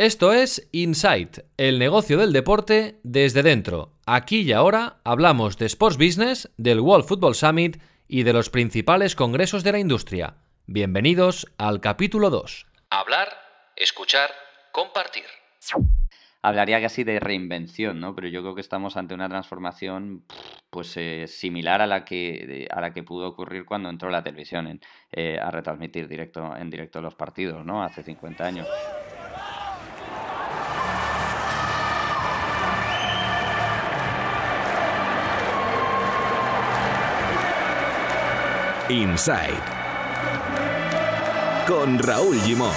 Esto es Insight, el negocio del deporte desde dentro. Aquí y ahora hablamos de Sports Business, del World Football Summit y de los principales congresos de la industria. Bienvenidos al capítulo 2. Hablar, escuchar, compartir. Hablaría casi de reinvención, ¿no? Pero yo creo que estamos ante una transformación pues similar a la que pudo ocurrir cuando entró la televisión a retransmitir en directo los partidos, ¿no? Hace 50 años. Inside con Raúl Gimos.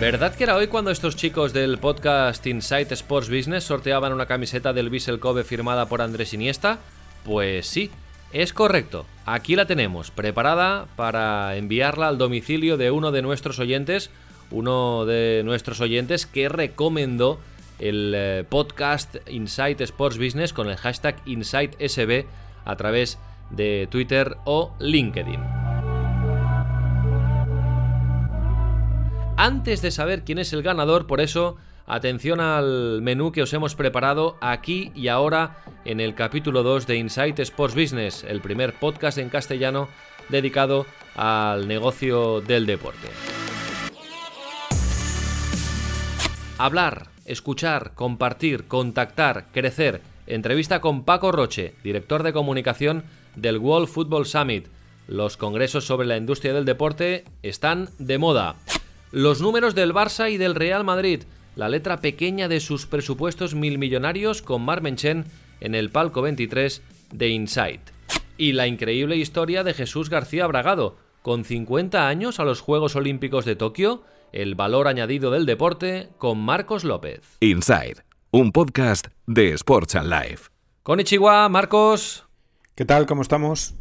¿Verdad que era hoy cuando estos chicos del podcast Inside Sports Business sorteaban una camiseta del Vissel Kobe firmada por Andrés Iniesta? Pues sí, es correcto. Aquí la tenemos, preparada para enviarla al domicilio de uno de nuestros oyentes que recomendó el podcast Insight Sports Business con el hashtag InsightSB a través de Twitter o LinkedIn. Antes de saber quién es el ganador, por eso, atención al menú que os hemos preparado aquí y ahora en el capítulo 2 de Insight Sports Business, el primer podcast en castellano dedicado al negocio del deporte. Hablar, escuchar, compartir, contactar, crecer. Entrevista con Paco Roche, director de comunicación del World Football Summit. Los congresos sobre la industria del deporte están de moda. Los números del Barça y del Real Madrid. La letra pequeña de sus presupuestos milmillonarios con Marc Menchen en el Palco 23 de Insight. Y la increíble historia de Jesús García Bragado. Con 50 años a los Juegos Olímpicos de Tokio, el valor añadido del deporte con Marcos López. Inside, un podcast de Sports and Life. Konnichiwa, Marcos. ¿Qué tal? ¿Cómo estamos?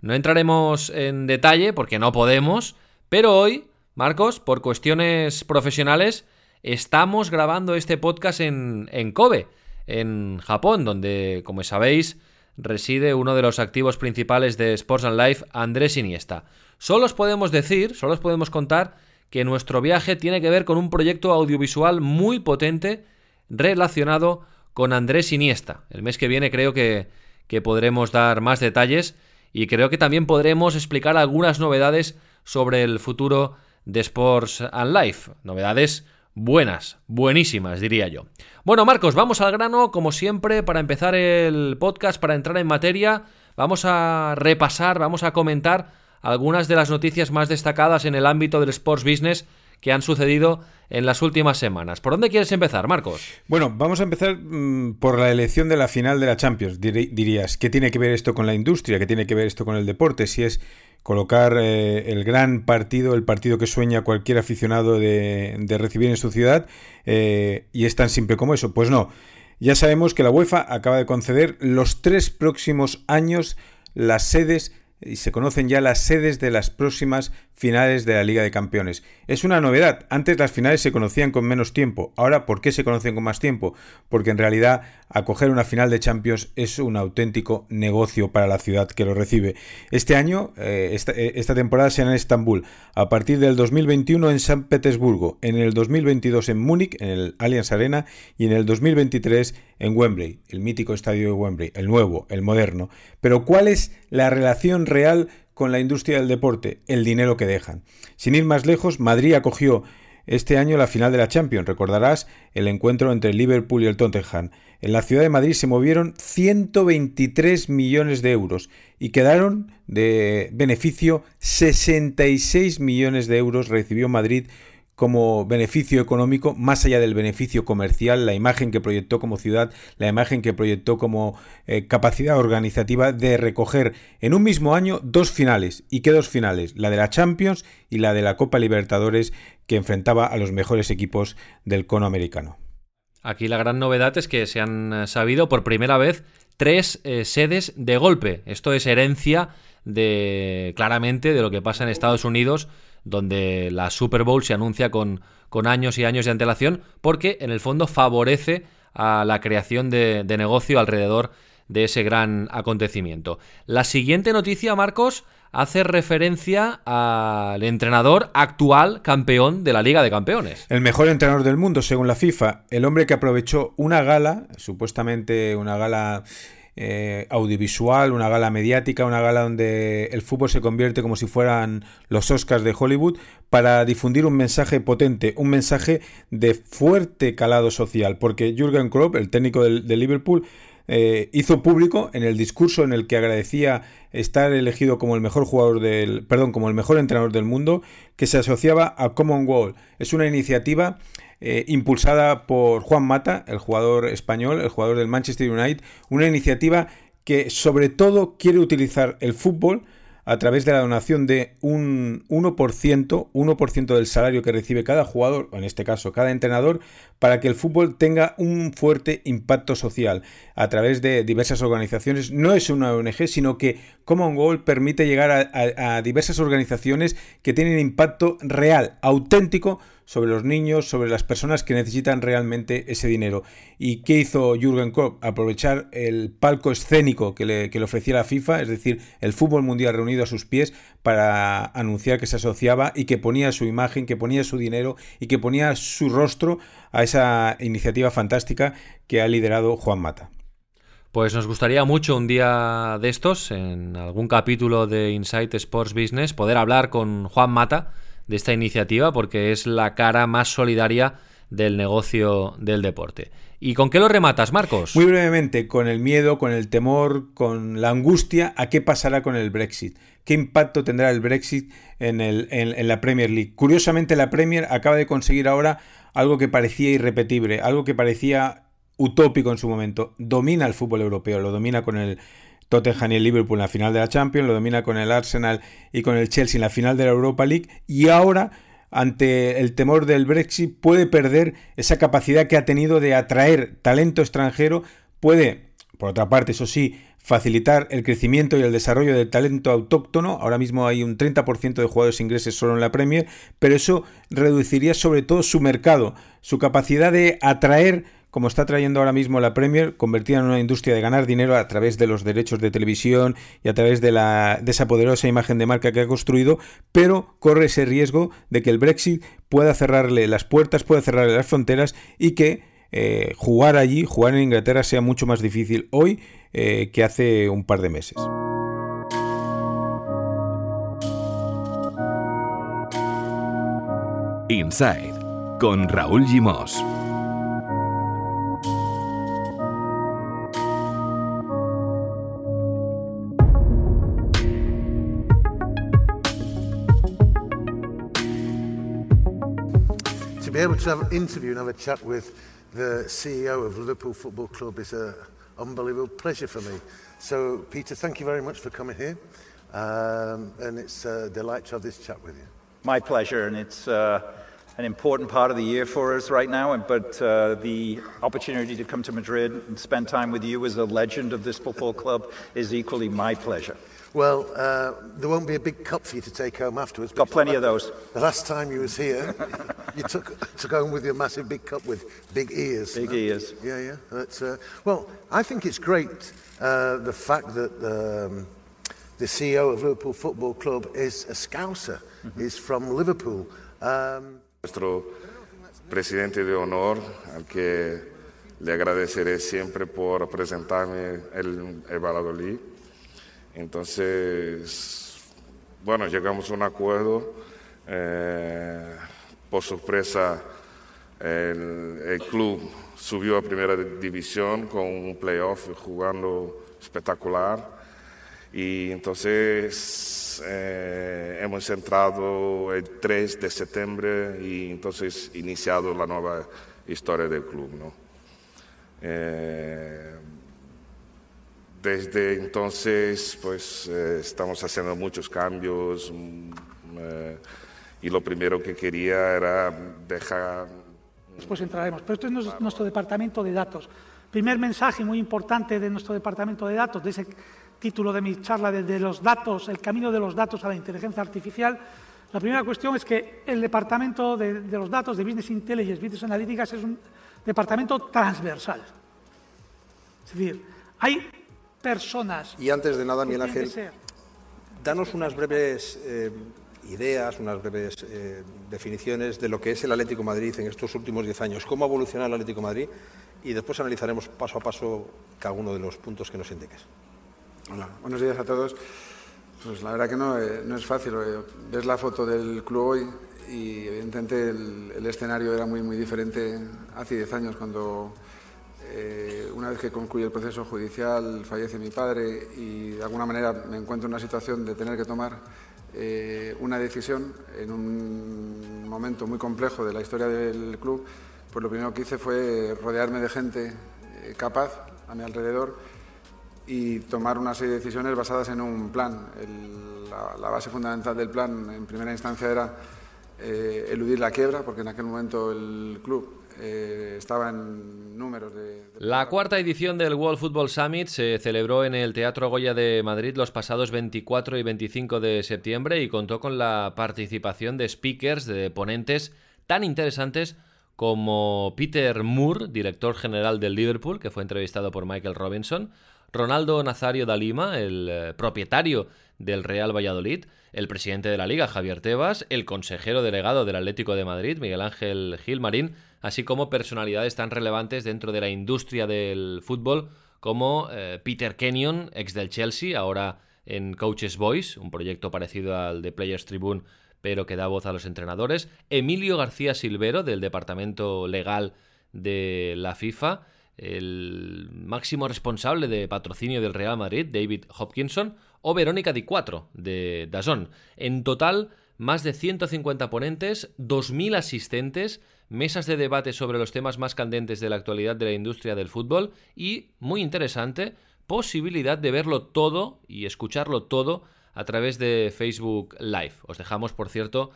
No entraremos en detalle porque no podemos, pero hoy, Marcos, por cuestiones profesionales, estamos grabando este podcast en Kobe, en Japón, donde, como sabéis, reside uno de los activos principales de Sports and Life, Andrés Iniesta. Solo os podemos contar que nuestro viaje tiene que ver con un proyecto audiovisual muy potente relacionado con Andrés Iniesta. El mes que viene creo que podremos dar más detalles y creo que también podremos explicar algunas novedades sobre el futuro de Sports and Life. Novedades buenas, buenísimas, diría yo. Bueno, Marcos, vamos al grano, como siempre, para empezar el podcast, para entrar en materia. Vamos a repasar, vamos a comentar algunas de las noticias más destacadas en el ámbito del sports business que han sucedido en las últimas semanas. ¿Por dónde quieres empezar, Marcos? Bueno, vamos a empezar por la elección de la final de la Champions. Dirías, ¿qué tiene que ver esto con la industria? ¿Qué tiene que ver esto con el deporte? Si es colocar el gran partido, el partido que sueña cualquier aficionado de recibir en su ciudad, y es tan simple como eso. Pues no, ya sabemos que la UEFA acaba de conceder los 3 próximos años las sedes y se conocen ya las sedes de las próximas finales de la Liga de Campeones. Es una novedad. Antes las finales se conocían con menos tiempo. Ahora, ¿por qué se conocen con más tiempo? Porque en realidad acoger una final de Champions es un auténtico negocio para la ciudad que lo recibe. Este año, esta temporada será en Estambul. A partir del 2021 en San Petersburgo. En el 2022 en Múnich, en el Allianz Arena. Y en el 2023 en Wembley, el mítico estadio de Wembley. El nuevo, el moderno. Pero ¿cuál es la relación real con la industria del deporte? El dinero que dejan. Sin ir más lejos, Madrid acogió este año la final de la Champions. Recordarás el encuentro entre el Liverpool y el Tottenham. En la ciudad de Madrid se movieron 123 millones de euros y quedaron de beneficio 66 millones de euros recibió Madrid como beneficio económico, más allá del beneficio comercial, la imagen que proyectó como ciudad, la imagen que proyectó como capacidad organizativa de recoger en un mismo año 2 finales. ¿Y qué 2 finales? La de la Champions y la de la Copa Libertadores, que enfrentaba a los mejores equipos del cono americano. Aquí la gran novedad es que se han sabido por primera vez 3 sedes de golpe. Esto es herencia claramente de lo que pasa en Estados Unidos, donde la Super Bowl se anuncia con años y años de antelación, porque en el fondo favorece a la creación de negocio alrededor de ese gran acontecimiento. La siguiente noticia, Marcos, hace referencia al entrenador actual campeón de la Liga de Campeones. El mejor entrenador del mundo, según la FIFA. El hombre que aprovechó una gala, supuestamente una gala audiovisual, una gala mediática, una gala donde el fútbol se convierte como si fueran los Oscars de Hollywood, para difundir un mensaje potente, un mensaje de fuerte calado social. Porque Jürgen Klopp, el técnico de Liverpool, hizo público en el discurso en el que agradecía estar elegido como el mejor jugador del, perdón, como el mejor entrenador del mundo, que se asociaba a Common Goal. Es una iniciativa impulsada por Juan Mata, el jugador español, el jugador del Manchester United, una iniciativa que sobre todo quiere utilizar el fútbol a través de la donación de un 1% del salario que recibe cada jugador, o en este caso cada entrenador, para que el fútbol tenga un fuerte impacto social a través de diversas organizaciones. No es una ONG, sino que Common Goal permite llegar a diversas organizaciones que tienen impacto real, auténtico, sobre los niños, sobre las personas que necesitan realmente ese dinero. ¿Y qué hizo Jürgen Klopp? Aprovechar el palco escénico que le ofrecía la FIFA, es decir, el fútbol mundial reunido a sus pies, para anunciar que se asociaba y que ponía su imagen, que ponía su dinero y que ponía su rostro a esa iniciativa fantástica que ha liderado Juan Mata. Pues nos gustaría mucho un día de estos, en algún capítulo de Insight Sports Business, poder hablar con Juan Mata de esta iniciativa, porque es la cara más solidaria del negocio del deporte. ¿Y con qué lo rematas, Marcos? Muy brevemente, con el miedo, con el temor, con la angustia a qué pasará con el Brexit. ¿Qué impacto tendrá el Brexit en la Premier League? Curiosamente, la Premier acaba de conseguir ahora algo que parecía irrepetible, algo que parecía utópico en su momento. Domina el fútbol europeo, lo domina con el Tottenham y el Liverpool en la final de la Champions, lo domina con el Arsenal y con el Chelsea en la final de la Europa League, y ahora, ante el temor del Brexit, puede perder esa capacidad que ha tenido de atraer talento extranjero, puede, por otra parte, eso sí, facilitar el crecimiento y el desarrollo del talento autóctono. Ahora mismo hay un 30% de jugadores ingleses solo en la Premier, pero eso reduciría sobre todo su mercado, su capacidad de atraer, como está trayendo ahora mismo la Premier, convertida en una industria de ganar dinero a través de los derechos de televisión y a través de esa poderosa imagen de marca que ha construido, pero corre ese riesgo de que el Brexit pueda cerrarle las puertas, pueda cerrarle las fronteras y que jugar allí, jugar en Inglaterra, sea mucho más difícil hoy que hace un par de meses. Inside, con Raúl Gimos. To be able to have an interview and have a chat with the CEO of Liverpool Football Club is an unbelievable pleasure for me. So, Peter, thank you very much for coming here, and it's a delight to have this chat with you. My pleasure, and it's an important part of the year for us right now, but the opportunity to come to Madrid and spend time with you as a legend of this football club is equally my pleasure. Well, there won't be a big cup for you to take home afterwards. Got plenty of those. The last time you was here, you took home with your massive big cup with big ears. Big ears. Yeah, yeah. That's, well, I think it's great, the fact that the CEO of Liverpool Football Club is a Scouser, is from Liverpool. Nuestro presidente de honor, al que le agradeceré siempre por presentarme el Valladolid. Entonces, bueno, llegamos a un acuerdo. Por sorpresa, el club subió a primera división con un playoff jugando espectacular. Y entonces hemos entrado el 3 de septiembre y entonces iniciado la nueva historia del club, ¿no? Desde entonces, pues estamos haciendo muchos cambios y lo primero que quería era dejar... Después entraremos, pero esto es nuestro departamento de datos. Primer mensaje muy importante de nuestro departamento de datos, de ese título de mi charla, de los datos, el camino de los datos a la inteligencia artificial. La primera cuestión es que el departamento de los datos, de Business Intelligence, Business Analytics, es un departamento transversal. Es decir, hay personas. Y antes de nada, Miguel Ángel, danos unas breves ideas, unas breves definiciones de lo que es el Atlético de Madrid en estos últimos 10 años. ¿Cómo ha evolucionado el Atlético de Madrid? Y después analizaremos paso a paso cada uno de los puntos que nos indiques. Hola, buenos días a todos. Pues la verdad que no es fácil. Ves la foto del club hoy y evidentemente el escenario era muy diferente hace 10 años, cuando una vez que concluye el proceso judicial fallece mi padre y de alguna manera me encuentro en una situación de tener que tomar una decisión en un momento muy complejo de la historia del club. Pues lo primero que hice fue rodearme de gente capaz a mi alrededor y tomar una serie de decisiones basadas en un plan. La base fundamental del plan en primera instancia era eludir la quiebra, porque en aquel momento el club estaba en números de... La cuarta edición del World Football Summit se celebró en el Teatro Goya de Madrid los pasados 24 y 25 de septiembre y contó con la participación de speakers, de ponentes tan interesantes como Peter Moore, director general del Liverpool, que fue entrevistado por Michael Robinson, Ronaldo Nazario da Lima, el propietario del Real Valladolid, el presidente de la Liga, Javier Tebas, el consejero delegado del Atlético de Madrid, Miguel Ángel Gil Marín, así como personalidades tan relevantes dentro de la industria del fútbol como Peter Kenyon, ex del Chelsea, ahora en Coaches Voice, un proyecto parecido al de Players Tribune, pero que da voz a los entrenadores, Emilio García Silvero, del departamento legal de la FIFA, el máximo responsable de patrocinio del Real Madrid, David Hopkinson, o Verónica Di Quattro, de DAZN. En total, más de 150 ponentes, 2.000 asistentes, mesas de debate sobre los temas más candentes de la actualidad de la industria del fútbol y, muy interesante, posibilidad de verlo todo y escucharlo todo a través de Facebook Live. Os dejamos, por cierto,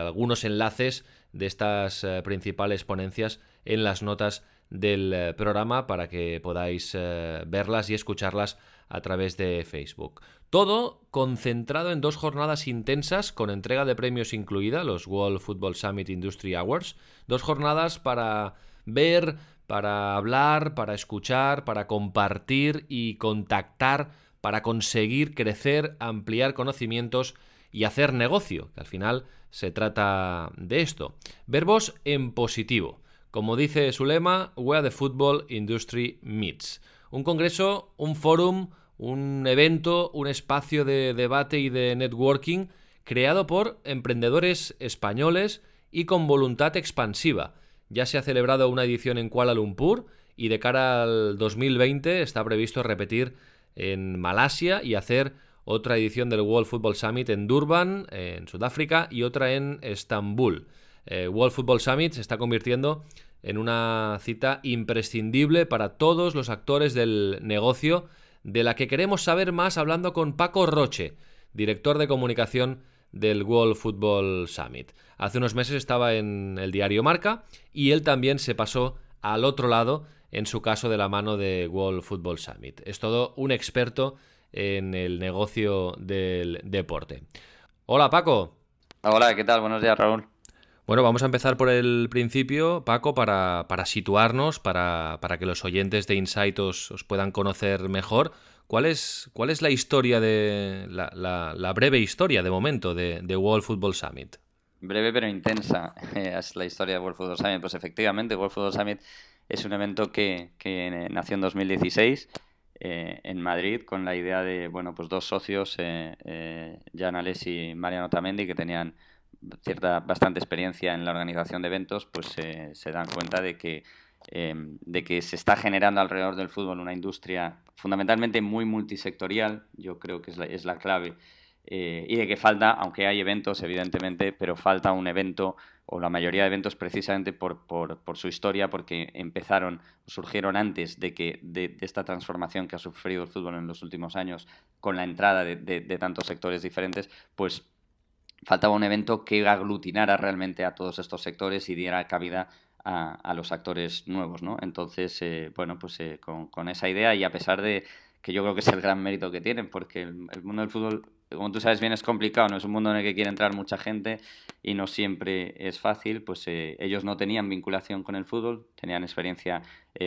algunos enlaces de estas principales ponencias en las notas del programa para que podáis verlas y escucharlas a través de Facebook. Todo concentrado en 2 jornadas intensas con entrega de premios incluida, los World Football Summit Industry Awards. 2 jornadas para ver, para hablar, para escuchar, para compartir y contactar, para conseguir crecer, ampliar conocimientos y hacer negocio, que al final se trata de esto. Verbos en positivo. Como dice su lema, Where the Football Industry Meets. Un congreso, un fórum, un evento, un espacio de debate y de networking creado por emprendedores españoles y con voluntad expansiva. Ya se ha celebrado una edición en Kuala Lumpur y de cara al 2020 está previsto repetir en Malasia y hacer otra edición del World Football Summit en Durban, en Sudáfrica, y otra en Estambul. World Football Summit se está convirtiendo en una cita imprescindible para todos los actores del negocio, de la que queremos saber más hablando con Paco Roche, director de comunicación del World Football Summit. Hace unos meses estaba en el diario Marca y él también se pasó al otro lado, en su caso de la mano de World Football Summit. Es todo un experto en el negocio del deporte. Hola, Paco. Hola, ¿qué tal? Buenos días, Raúl. Bueno, vamos a empezar por el principio, Paco, para situarnos, para que los oyentes de Insight os puedan conocer mejor. ¿Cuál es la historia de la breve historia de momento de World Football Summit? Breve pero intensa es la historia de World Football Summit. Pues efectivamente, World Football Summit es un evento que nació en 2016 en Madrid, con la idea de, bueno, pues 2 socios, Jan Alés y Mariano Otamendi, que tenían bastante experiencia en la organización de eventos, pues se dan cuenta de que se está generando alrededor del fútbol una industria fundamentalmente muy multisectorial, yo creo que es la clave, y de que falta, aunque hay eventos evidentemente, pero falta un evento, o la mayoría de eventos, precisamente por su historia, porque surgieron antes de esta transformación que ha sufrido el fútbol en los últimos años, con la entrada de tantos sectores diferentes, pues faltaba un evento que aglutinara realmente a todos estos sectores y diera cabida a los actores nuevos, ¿no? Entonces, bueno, pues con esa idea, y a pesar de que yo creo que es el gran mérito que tienen, porque el mundo del fútbol, como tú sabes bien, es complicado, no es un mundo en el que quiere entrar mucha gente y no siempre es fácil. Pues ellos no tenían vinculación con el fútbol, tenían experiencia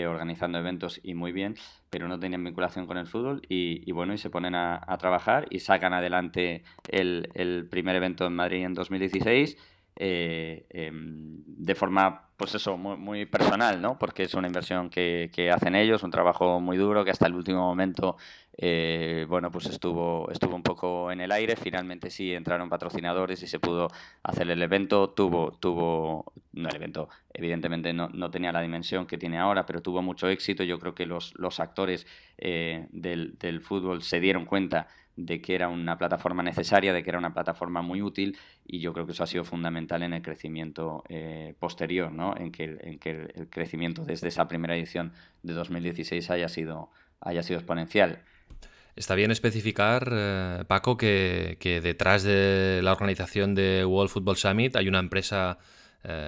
organizando eventos y muy bien, pero no tenían vinculación con el fútbol y bueno, y se ponen a trabajar y sacan adelante el primer evento en Madrid en 2016 de forma, pues eso, muy, muy personal, ¿no? Porque es una inversión que hacen ellos, un trabajo muy duro que hasta el último momento, bueno, pues estuvo un poco en el aire. Finalmente sí entraron patrocinadores y se pudo hacer el evento. El evento evidentemente no tenía la dimensión que tiene ahora, pero tuvo mucho éxito. Yo creo que los actores del fútbol se dieron cuenta de que era una plataforma necesaria, de que era una plataforma muy útil, y yo creo que eso ha sido fundamental en el crecimiento posterior, ¿no? En que el crecimiento desde esa primera edición de 2016 haya sido exponencial. Está bien especificar, Paco, que detrás de la organización de World Football Summit hay una empresa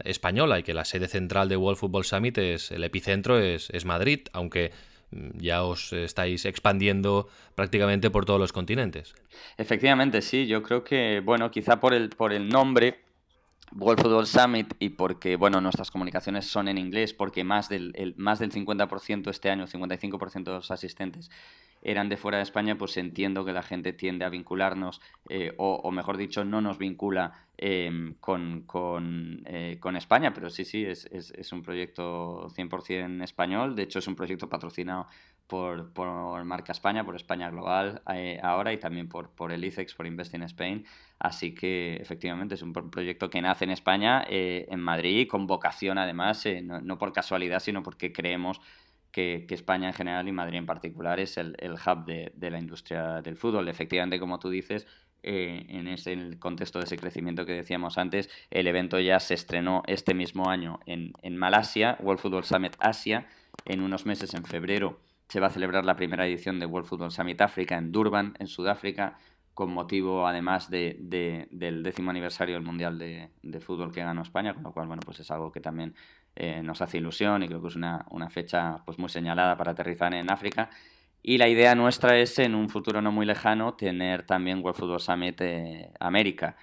española y que la sede central de World Football Summit el epicentro es Madrid, aunque ya os estáis expandiendo prácticamente por todos los continentes. Efectivamente, sí. Yo creo que, bueno, quizá por el nombre World Football Summit y porque, bueno, nuestras comunicaciones son en inglés, porque más del 50% este año, el 55% de los asistentes eran de fuera de España, pues entiendo que la gente tiende a vincularnos, o mejor dicho, no nos vincula con España, pero sí, es un proyecto 100% español. De hecho, es un proyecto patrocinado por Marca España, por España Global ahora, y también por el ICEX, por Invest in Spain. Así que, efectivamente, es un proyecto que nace en España, en Madrid, con vocación, además, no por casualidad, sino porque creemos que España en general y Madrid en particular es el hub de la industria del fútbol. Efectivamente, como tú dices, en el contexto de ese crecimiento que decíamos antes, el evento ya se estrenó este mismo año en Malasia, World Football Summit Asia. En unos meses, en febrero, se va a celebrar la primera edición de World Football Summit África en Durban, en Sudáfrica, con motivo además del 10º aniversario del Mundial de Fútbol que ganó España, con lo cual, bueno, pues es algo que también nos hace ilusión y creo que es una fecha, pues, muy señalada para aterrizar en África. Y la idea nuestra es, en un futuro no muy lejano, tener también World Football Summit América,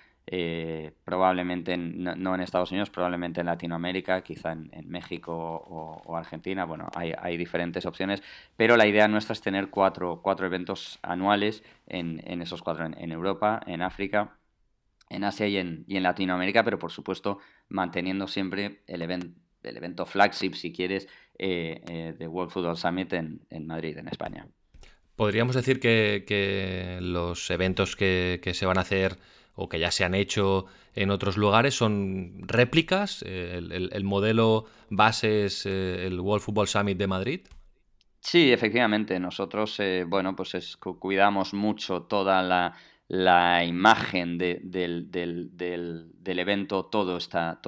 probablemente no en Estados Unidos, probablemente en Latinoamérica, quizá en México o Argentina. Bueno, hay diferentes opciones, pero la idea nuestra es tener cuatro eventos anuales en esos cuatro, en Europa, en África, en Asia y en Latinoamérica, pero por supuesto manteniendo siempre el evento flagship, si quieres, de World Football Summit en Madrid, en España. Podríamos decir que los eventos que se van a hacer o que ya se han hecho en otros lugares son réplicas. El modelo base es el World Football Summit de Madrid. Sí, efectivamente. Nosotros, bueno, pues cuidamos mucho toda la imagen del evento. Todo está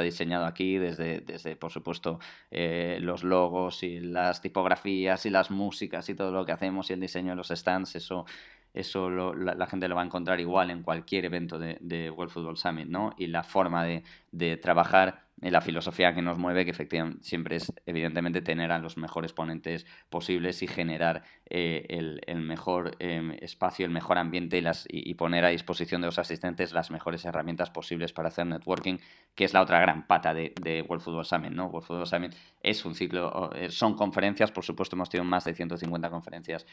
diseñado aquí, desde por supuesto, los logos y las tipografías y las músicas y todo lo que hacemos y el diseño de los stands. Eso la gente lo va a encontrar igual en cualquier evento de World Football Summit, ¿no? Y la forma de trabajar, la filosofía que nos mueve, que efectivamente siempre es, evidentemente, tener a los mejores ponentes posibles y generar el mejor espacio, el mejor ambiente y poner a disposición de los asistentes las mejores herramientas posibles para hacer networking, que es la otra gran pata de World Football Summit, ¿no? World Football Summit es un ciclo, son conferencias. Por supuesto, hemos tenido más de 50 conferencias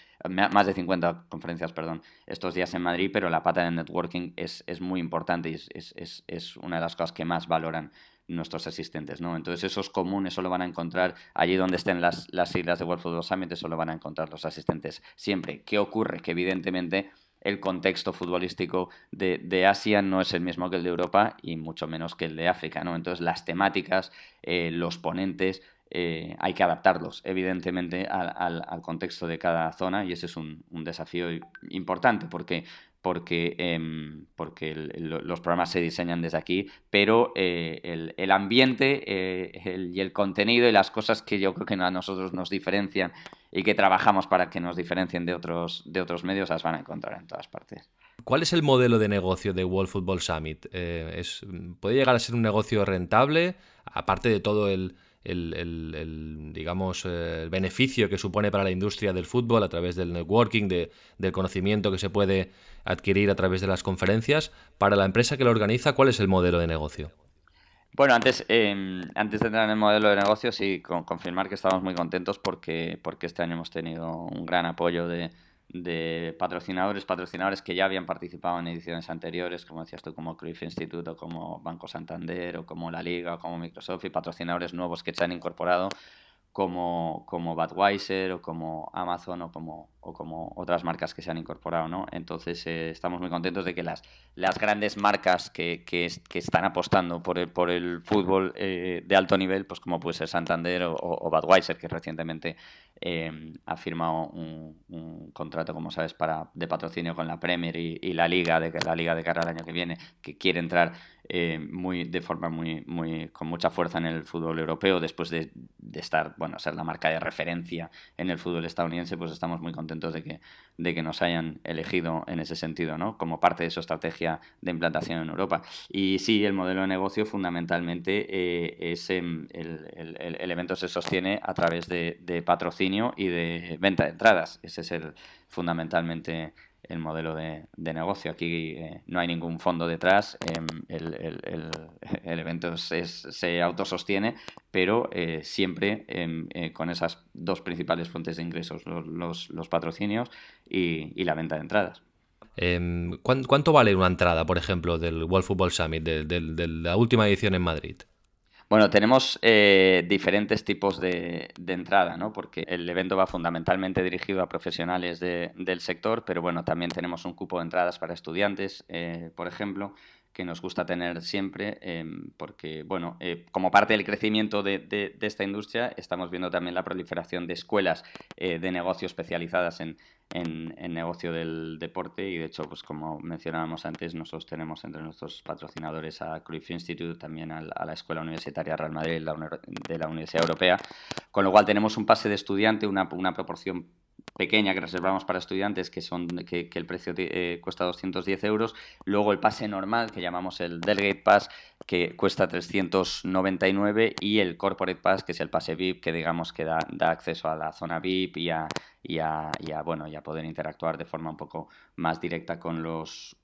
estos días en Madrid, pero la pata de networking es muy importante y es una de las cosas que más valoran nuestros asistentes, ¿no? Entonces, eso es común, eso lo van a encontrar allí donde estén las siglas de World Football Summit, eso lo van a encontrar los asistentes siempre. ¿Qué ocurre? Que evidentemente el contexto futbolístico de Asia no es el mismo que el de Europa y mucho menos que el de África, ¿no? Entonces, las temáticas, los ponentes, hay que adaptarlos, evidentemente, al contexto de cada zona, y ese es un desafío importante porque los programas se diseñan desde aquí, pero el ambiente y el contenido y las cosas que yo creo que a nosotros nos diferencian y que trabajamos para que nos diferencien de otros medios, las van a encontrar en todas partes. ¿Cuál es el modelo de negocio de World Football Summit? ¿Puede llegar a ser un negocio rentable? Aparte de todo el el beneficio que supone para la industria del fútbol a través del networking, del conocimiento que se puede adquirir a través de las conferencias. Para la empresa que lo organiza, ¿cuál es el modelo de negocio? Bueno, antes de entrar en el modelo de negocio, sí, confirmar que estamos muy contentos porque este año hemos tenido un gran apoyo de patrocinadores que ya habían participado en ediciones anteriores, como decías tú, como Cruyff Institute, como Banco Santander, o como La Liga, o como Microsoft, y patrocinadores nuevos que se han incorporado, como Budweiser, o como Amazon, o como otras marcas que se han incorporado, ¿no? Entonces estamos muy contentos de que las grandes marcas que están apostando por el fútbol de alto nivel, pues como puede ser Santander o Budweiser, que recientemente ha firmado un contrato, como sabes, de patrocinio con la Premier y la Liga de cara al año que viene, que quiere entrar con mucha fuerza en el fútbol europeo después de estar, ser la marca de referencia en el fútbol estadounidense. Pues estamos muy contentos de que nos hayan elegido en ese sentido, ¿no? Como parte de su estrategia de implantación en Europa. Y sí, el modelo de negocio fundamentalmente es el evento se sostiene a través de patrocinio y de venta de entradas. Ese es fundamentalmente el modelo de negocio. Aquí no hay ningún fondo detrás, el evento se autosostiene, pero siempre con esas dos principales fuentes de ingresos, los patrocinios y la venta de entradas. ¿Cuánto vale una entrada, por ejemplo, del World Football Summit, de la última edición en Madrid? Bueno, tenemos diferentes tipos de entrada, ¿no? Porque el evento va fundamentalmente dirigido a profesionales del sector, pero bueno, también tenemos un cupo de entradas para estudiantes, por ejemplo, que nos gusta tener siempre, porque bueno, como parte del crecimiento de esta industria, estamos viendo también la proliferación de escuelas de negocio especializadas en negocio del deporte, y de hecho, pues como mencionábamos antes, nosotros tenemos entre nuestros patrocinadores a Cruyff Institute, también a la Escuela Universitaria Real Madrid de la Universidad Europea, con lo cual tenemos un pase de estudiante, una proporción pequeña que reservamos para estudiantes, que el precio cuesta 210€, luego el pase normal, que llamamos el Delegate Pass, que cuesta 399, y el Corporate Pass, que es el pase VIP, que digamos que da acceso a la zona VIP y a poder interactuar de forma un poco más directa con los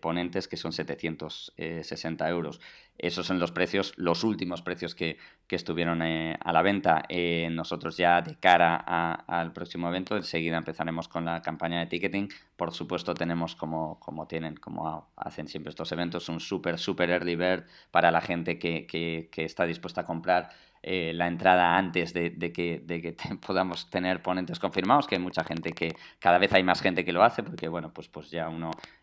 ponentes, que son 760€. Esos son los precios, los últimos precios que estuvieron a la venta. Nosotros ya de cara al próximo evento, enseguida empezaremos con la campaña de ticketing. Por supuesto, tenemos como hacen siempre estos eventos, un super early bird para la gente que está dispuesta a comprar la entrada antes de que podamos tener ponentes confirmados, que hay mucha gente, que cada vez hay más gente que lo hace, porque bueno, pues ya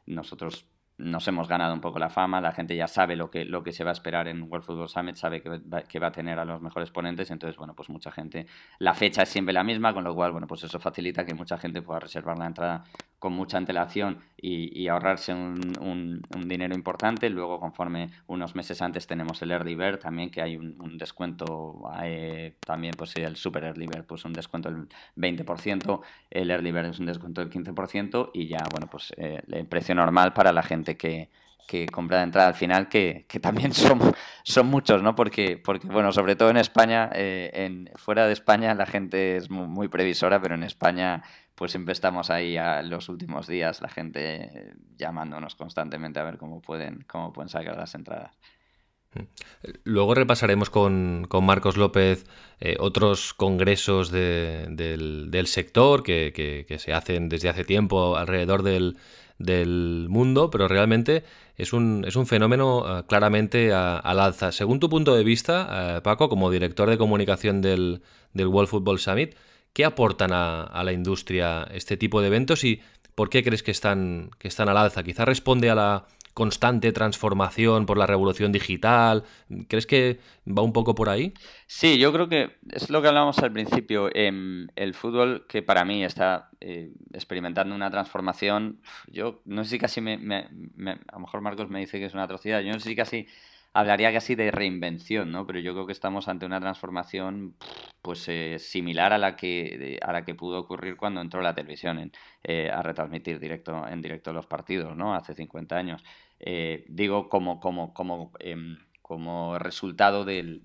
nosotros nos hemos ganado un poco la fama, la gente ya sabe lo que se va a esperar en World Football Summit, sabe que va a tener a los mejores ponentes. Entonces, bueno, pues mucha gente, la fecha es siempre la misma, con lo cual, bueno, pues eso facilita que mucha gente pueda reservar la entrada con mucha antelación y ahorrarse un dinero importante. Luego, conforme unos meses antes, tenemos el Early Bird también, que hay un descuento, también pues el Super Early Bird, pues un descuento del 20%, el Early Bird es un descuento del 15%, y ya, bueno, pues el precio normal para la gente que compra de entrada al final, que también son muchos, ¿no? Porque bueno, sobre todo en España, fuera de España la gente es muy, muy previsora, pero en España pues siempre estamos ahí a los últimos días, la gente llamándonos constantemente a ver cómo pueden sacar las entradas. Luego repasaremos con Marcos López otros congresos del sector que se hacen desde hace tiempo alrededor del mundo, pero realmente es un fenómeno claramente al alza. Según tu punto de vista, Paco, como director de comunicación del World Football Summit, ¿qué aportan a la industria este tipo de eventos y por qué crees que están al alza? ¿Quizá responde a la constante transformación por la revolución digital? ¿Crees que va un poco por ahí? Sí, yo creo que es lo que hablábamos al principio. El fútbol, que para mí está experimentando una transformación, yo no sé si casi a lo mejor Marcos me dice que es una atrocidad, yo no sé si casi hablaría casi de reinvención, ¿no? Pero yo creo que estamos ante una transformación pues similar a la que pudo ocurrir cuando entró la televisión a retransmitir en directo los partidos, ¿no? Hace 50 años. Digo como como resultado de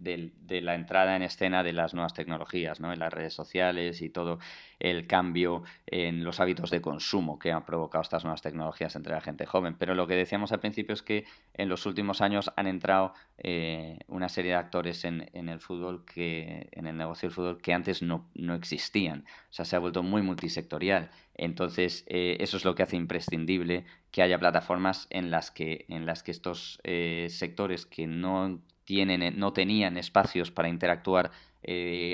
la entrada en escena de las nuevas tecnologías, ¿no? En las redes sociales y todo el cambio en los hábitos de consumo que han provocado estas nuevas tecnologías entre la gente joven. Pero lo que decíamos al principio es que en los últimos años han entrado una serie de actores en el fútbol, en el negocio del fútbol, que antes no existían. O sea, se ha vuelto muy multisectorial. Entonces, eso es lo que hace imprescindible que haya plataformas en las que estos sectores que no tenían espacios para interactuar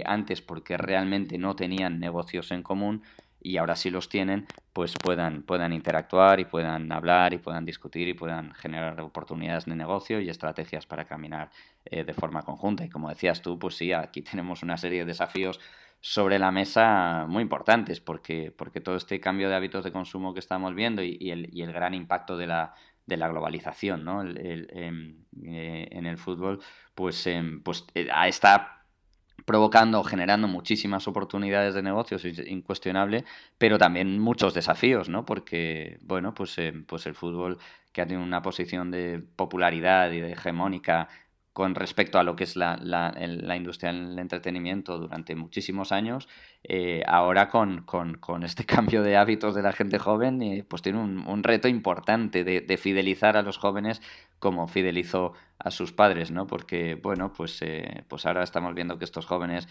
antes, porque realmente no tenían negocios en común y ahora sí los tienen, pues puedan interactuar y puedan hablar y puedan discutir y puedan generar oportunidades de negocio y estrategias para caminar de forma conjunta. Y como decías tú, pues sí, aquí tenemos una serie de desafíos sobre la mesa muy importantes, porque todo este cambio de hábitos de consumo que estamos viendo y el gran impacto de la globalización, ¿no? En el fútbol, pues está provocando o generando muchísimas oportunidades de negocios, es incuestionable, pero también muchos desafíos, ¿no? Porque, bueno, pues el fútbol, que ha tenido una posición de popularidad y de hegemónica con respecto a lo que es la industria del entretenimiento durante muchísimos años, ahora con este cambio de hábitos de la gente joven, pues tiene un reto importante de fidelizar a los jóvenes como fidelizó a sus padres, ¿no? Porque, bueno, pues ahora estamos viendo que estos jóvenes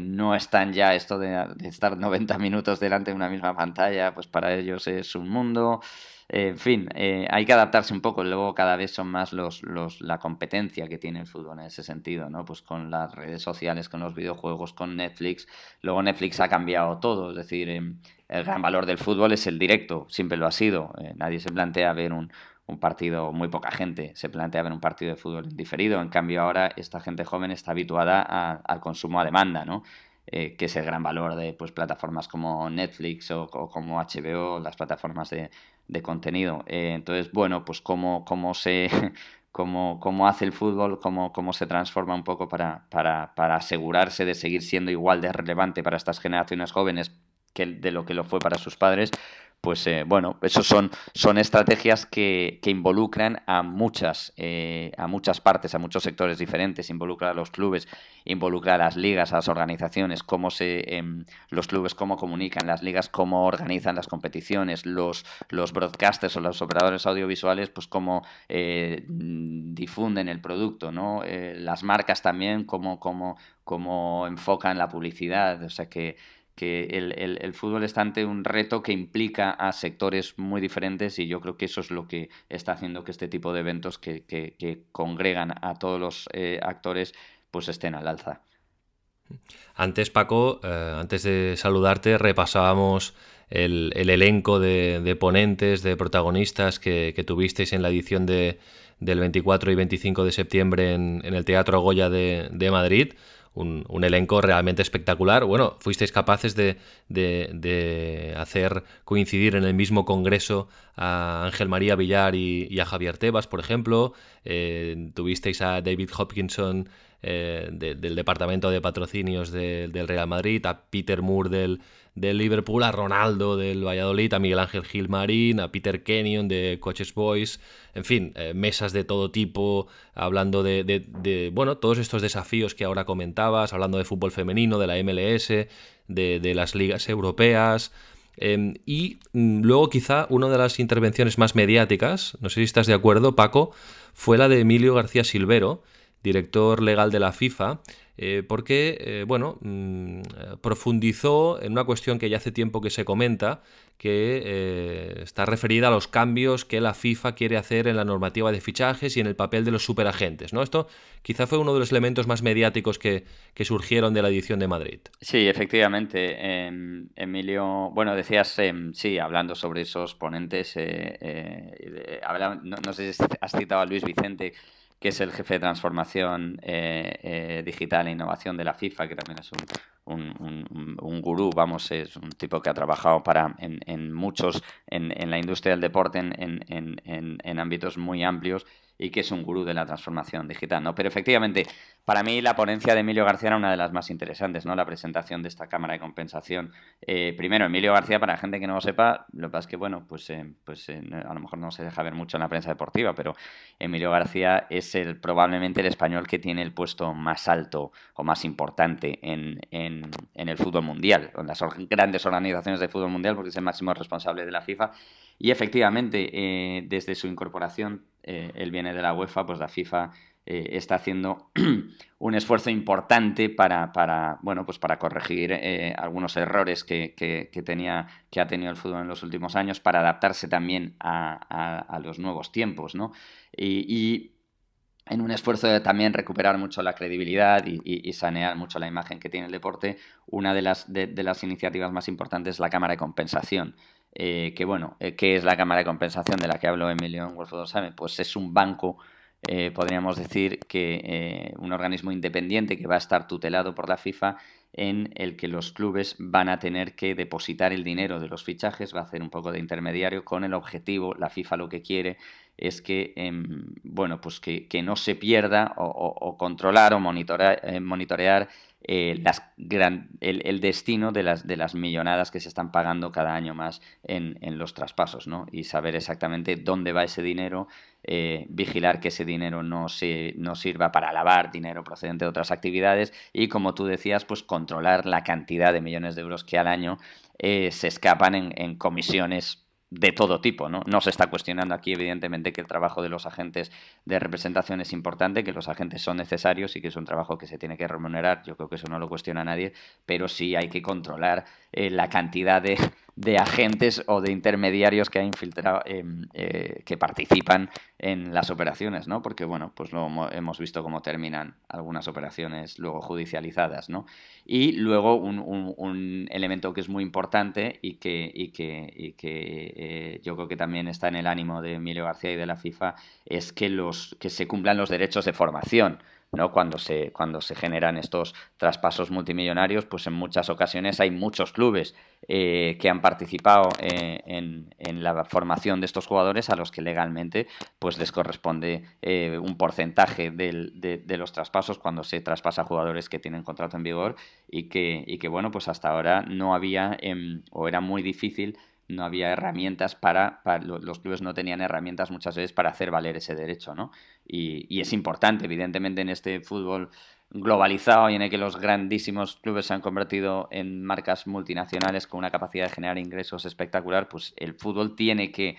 no están ya, esto de estar 90 minutos delante de una misma pantalla, pues para ellos es un mundo. En fin, hay que adaptarse un poco. Luego cada vez son más la competencia que tiene el fútbol en ese sentido, ¿no? Pues con las redes sociales, con los videojuegos, con Netflix. Luego Netflix ha cambiado todo, es decir, el gran valor del fútbol es el directo, siempre lo ha sido. Nadie se plantea ver un partido, muy poca gente se plantea ver un partido de fútbol diferido. En cambio ahora esta gente joven está habituada al consumo a demanda, ¿no? Que es el gran valor de plataformas como Netflix o como HBO, las plataformas de contenido. Entonces, bueno, pues cómo hace el fútbol, cómo se transforma un poco para asegurarse de seguir siendo igual de relevante para estas generaciones jóvenes que de lo que lo fue para sus padres, pues bueno, esos son estrategias que involucran a muchas partes, a muchos sectores diferentes. Involucra a los clubes, involucra a las ligas, a las organizaciones, los clubes cómo comunican, las ligas cómo organizan las competiciones, los broadcasters o los operadores audiovisuales, pues cómo difunden el producto, ¿no? Las marcas también, cómo enfocan la publicidad. O sea que el fútbol está ante un reto que implica a sectores muy diferentes, y yo creo que eso es lo que está haciendo que este tipo de eventos que congregan a todos los actores pues estén al alza. Antes, Paco, antes de saludarte, repasábamos el elenco de ponentes, de protagonistas que tuvisteis en la edición del 24 y 25 de septiembre en el Teatro Goya de Madrid. Un elenco realmente espectacular. Bueno, fuisteis capaces de hacer coincidir en el mismo congreso a Ángel María Villar y a Javier Tebas, por ejemplo. Tuvisteis a David Hopkinson del departamento de patrocinios del Real Madrid, a Peter Moore del Liverpool, a Ronaldo del Valladolid, a Miguel Ángel Gil Marín, a Peter Kenyon de Coaches Boys. En fin, mesas de todo tipo, hablando de bueno, todos estos desafíos que ahora comentabas, hablando de fútbol femenino, de la MLS, de las ligas europeas. Y luego quizá una de las intervenciones más mediáticas, no sé si estás de acuerdo, Paco, fue la de Emilio García Silvero, director legal de la FIFA, porque bueno, profundizó en una cuestión que ya hace tiempo que se comenta, que está referida a los cambios que la FIFA quiere hacer en la normativa de fichajes y en el papel de los superagentes, ¿no? Esto quizá fue uno de los elementos más mediáticos que surgieron de la edición de Madrid. Sí, efectivamente. Emilio, bueno, decías, sí, hablando sobre esos ponentes, no sé si has citado a Luis Vicente, que es el jefe de transformación digital e innovación de la FIFA, que también es un un gurú, vamos, es un tipo que ha trabajado en la industria del deporte en ámbitos muy amplios y que es un gurú de la transformación digital, ¿no? Pero efectivamente, para mí la ponencia de Emilio García era una de las más interesantes, ¿no? La presentación de esta cámara de compensación. Primero, Emilio García, para la gente que no lo sepa, lo que pasa es que, bueno, pues a lo mejor no se deja ver mucho en la prensa deportiva, pero Emilio García es probablemente el español que tiene el puesto más alto o más importante en el fútbol mundial, en las grandes organizaciones de fútbol mundial, porque es el máximo responsable de la FIFA. Y efectivamente, desde su incorporación, él viene de la UEFA, pues la FIFA está haciendo un esfuerzo importante para corregir algunos errores que ha tenido el fútbol en los últimos años, para adaptarse también a los nuevos tiempos, ¿no? Y en un esfuerzo de también recuperar mucho la credibilidad y sanear mucho la imagen que tiene el deporte, una de las iniciativas más importantes es la Cámara de Compensación. ¿Qué es la Cámara de Compensación de la que habló Emilio en World Football Summit? Pues es un banco, podríamos decir, que un organismo independiente que va a estar tutelado por la FIFA, en el que los clubes van a tener que depositar el dinero de los fichajes, va a hacer un poco de intermediario con el objetivo, la FIFA lo que quiere es que no se pierda o controlar o monitorear el destino de las millonadas que se están pagando cada año más en los traspasos, ¿no? Y saber exactamente dónde va ese dinero, vigilar que ese dinero no sirva para lavar dinero procedente de otras actividades y, como tú decías, pues controlar la cantidad de millones de euros que al año se escapan en comisiones de todo tipo, ¿no? No se está cuestionando aquí, evidentemente, que el trabajo de los agentes de representación es importante, que los agentes son necesarios y que es un trabajo que se tiene que remunerar. Yo creo que eso no lo cuestiona nadie, pero sí hay que controlar la cantidad de agentes o de intermediarios que ha infiltrado, que participan en las operaciones, ¿no? Porque, bueno, pues lo hemos visto cómo terminan algunas operaciones luego judicializadas, ¿no? Y luego un elemento que es muy importante y que yo creo que también está en el ánimo de Emilio García y de la FIFA es que se cumplan los derechos de formación, ¿no? Cuando se generan estos traspasos multimillonarios, pues en muchas ocasiones hay muchos clubes que han participado en la formación de estos jugadores a los que legalmente pues les corresponde un porcentaje de los traspasos cuando se traspasa a jugadores que tienen contrato en vigor y que bueno, pues hasta ahora no había o era muy difícil. No había herramientas los clubes no tenían herramientas muchas veces para hacer valer ese derecho, ¿no? Y es importante, evidentemente, en este fútbol globalizado y en el que los grandísimos clubes se han convertido en marcas multinacionales con una capacidad de generar ingresos espectacular, pues el fútbol tiene que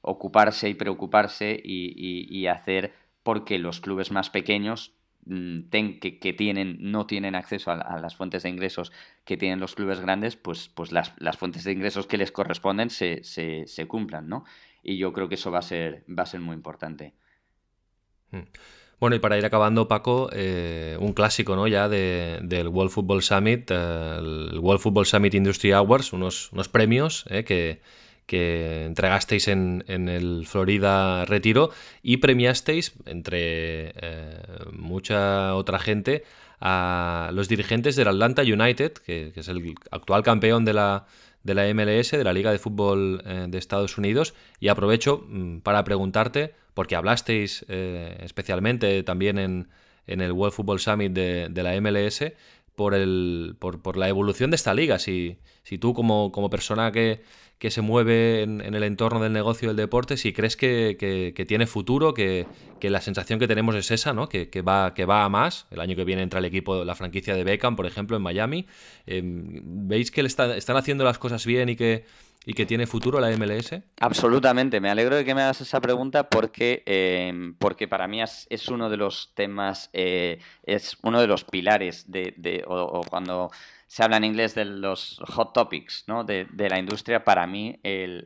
ocuparse y preocuparse y hacer porque los clubes más pequeños no tienen acceso a las fuentes de ingresos que tienen los clubes grandes, pues las fuentes de ingresos que les corresponden se cumplan, ¿no? Y yo creo que eso va a ser muy importante. Bueno, y para ir acabando, Paco, un clásico, ¿no?, ya del World Football Summit, el World Football Summit Industry Awards, unos premios que entregasteis en el Florida Retiro y premiasteis, entre mucha otra gente, a los dirigentes del Atlanta United, que es el actual campeón de la MLS, de la Liga de Fútbol de Estados Unidos. Y aprovecho para preguntarte, porque hablasteis especialmente también en el World Football Summit de la MLS, por la evolución de esta liga. Si tú, como persona que se mueve en el entorno del negocio del deporte, si crees que tiene futuro, que la sensación que tenemos es esa, ¿no? Que va a más. El año que viene entra el equipo, la franquicia de Beckham, por ejemplo, en Miami. ¿Veis que están haciendo las cosas bien y que tiene futuro la MLS? Absolutamente. Me alegro de que me hagas esa pregunta porque para mí es uno de los temas, es uno de los pilares o cuando se habla en inglés de los hot topics, ¿no?, de la industria. Para mí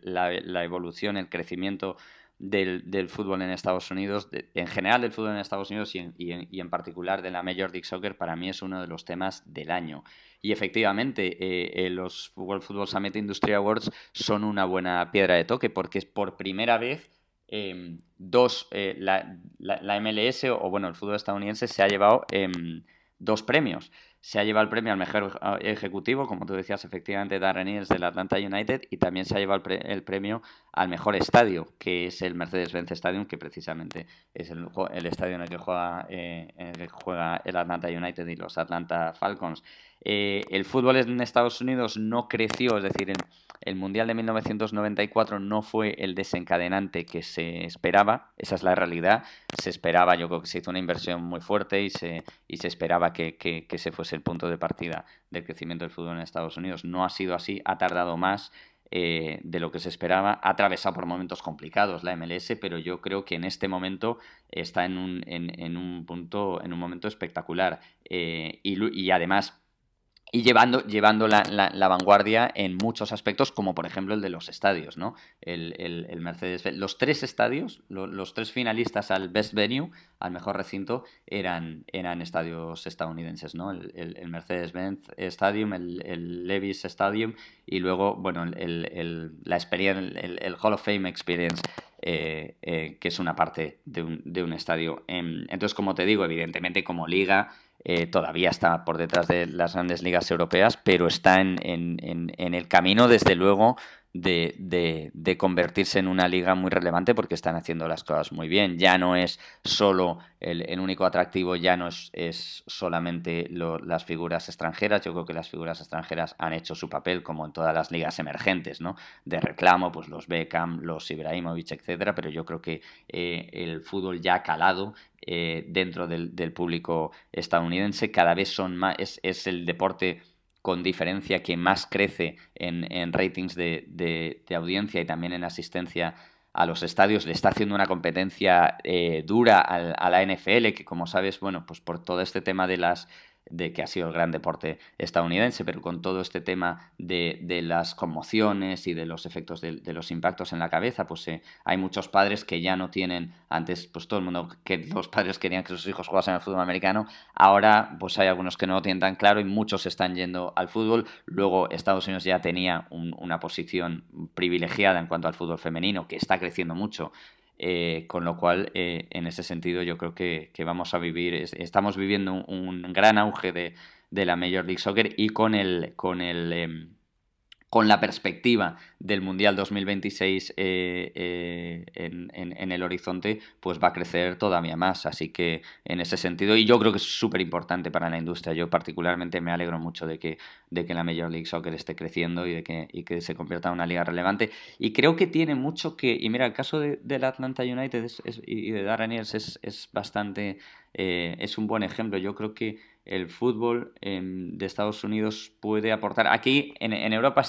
la evolución, el crecimiento del fútbol en Estados Unidos, en general del fútbol en Estados Unidos y en particular de la Major League Soccer, para mí es uno de los temas del año. Y efectivamente, los World Football Summit Industry Awards son una buena piedra de toque, porque es por primera vez la MLS, o bueno, el fútbol estadounidense se ha llevado dos premios. Se ha llevado el premio al mejor ejecutivo, como tú decías, efectivamente, Darren Eels del Atlanta United, y también se ha llevado el premio al mejor estadio, que es el Mercedes-Benz Stadium, que precisamente es el estadio en el que juega el Atlanta United y los Atlanta Falcons. El fútbol en Estados Unidos no creció, es decir, el Mundial de 1994 no fue el desencadenante que se esperaba, esa es la realidad. Se esperaba, yo creo que se hizo una inversión muy fuerte y se esperaba que ese fuese el punto de partida del crecimiento del fútbol en Estados Unidos. No ha sido así, ha tardado más de lo que se esperaba, ha atravesado por momentos complicados la MLS, pero yo creo que en este momento está en un momento espectacular y además... Y llevando la vanguardia en muchos aspectos, como por ejemplo el de los estadios, ¿no? El Mercedes, los tres estadios, los tres finalistas al Best Venue, al mejor recinto, eran estadios estadounidenses, ¿no? El Mercedes-Benz Stadium, el Levi's Stadium y luego, bueno, el Hall of Fame Experience. Que es una parte de un estadio. Entonces, como te digo, evidentemente como liga todavía está por detrás de las grandes ligas europeas, pero está en el camino, desde luego, de convertirse en una liga muy relevante, porque están haciendo las cosas muy bien. Ya no es solo el único atractivo, ya no es solamente las figuras extranjeras. Yo creo que las figuras extranjeras han hecho su papel, como en todas las ligas emergentes, ¿no? De reclamo, pues los Beckham, los Ibrahimovic, etcétera, pero yo creo que el fútbol ya ha calado dentro del público estadounidense. Cada vez son más, es el deporte con diferencia que más crece en ratings de audiencia y también en asistencia a los estadios. Le está haciendo una competencia dura a la NFL, que, como sabes, bueno, pues por todo este tema de que ha sido el gran deporte estadounidense, pero con todo este tema de las conmociones y de los efectos de los impactos en la cabeza, pues hay muchos padres que ya no tienen. Antes, pues todo el mundo, que los padres querían que sus hijos jugasen al fútbol americano. Ahora, pues hay algunos que no lo tienen tan claro y muchos están yendo al fútbol. Luego, Estados Unidos ya tenía una posición privilegiada en cuanto al fútbol femenino, que está creciendo mucho. Con lo cual, en ese sentido, yo creo que vamos a vivir, estamos viviendo un gran auge de la Major League Soccer, y con la perspectiva del Mundial 2026 en el horizonte, pues va a crecer todavía más. Así que en ese sentido, y yo creo que es súper importante para la industria. Yo particularmente me alegro mucho de que la Major League Soccer esté creciendo y que se convierta en una liga relevante. Y creo que tiene mucho que... Y mira, el caso del Atlanta United y de Darren Eels es bastante... es un buen ejemplo. Yo creo que el fútbol de Estados Unidos puede aportar. Aquí en Europa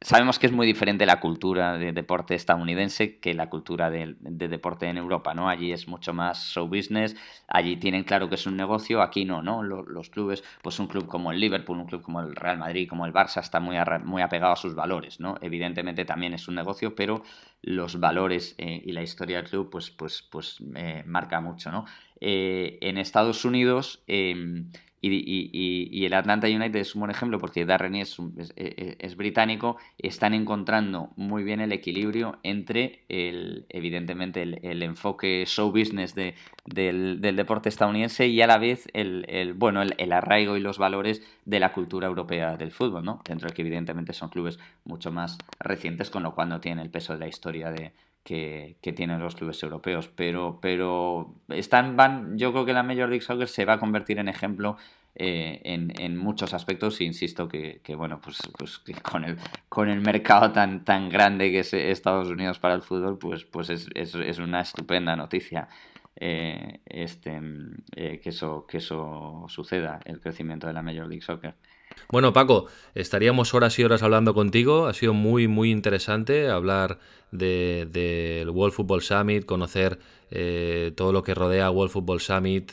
sabemos que es muy diferente la cultura de deporte estadounidense que la cultura de deporte en Europa, ¿no? Allí es mucho más show business, allí tienen claro que es un negocio, aquí no. Los clubes, pues un club como el Liverpool, un club como el Real Madrid, como el Barça, está muy apegado a sus valores, ¿no? Evidentemente también es un negocio, pero los valores y la historia del club pues marca mucho, ¿no? En Estados Unidos... Y el Atlanta United es un buen ejemplo, porque Darren es británico. Están encontrando muy bien el equilibrio entre evidentemente el enfoque show business del deporte estadounidense y a la vez el arraigo y los valores de la cultura europea del fútbol, ¿no? Dentro de que evidentemente son clubes mucho más recientes, con lo cual no tienen el peso de la historia que tienen los clubes europeos, pero yo creo que la Major League Soccer se va a convertir en ejemplo en muchos aspectos, e insisto que bueno, pues que con el mercado tan grande que es Estados Unidos para el fútbol, pues es una estupenda noticia que eso suceda, el crecimiento de la Major League Soccer. Bueno, Paco, estaríamos horas y horas hablando contigo. Ha sido muy, muy interesante hablar del World Football Summit, conocer todo lo que rodea a World Football Summit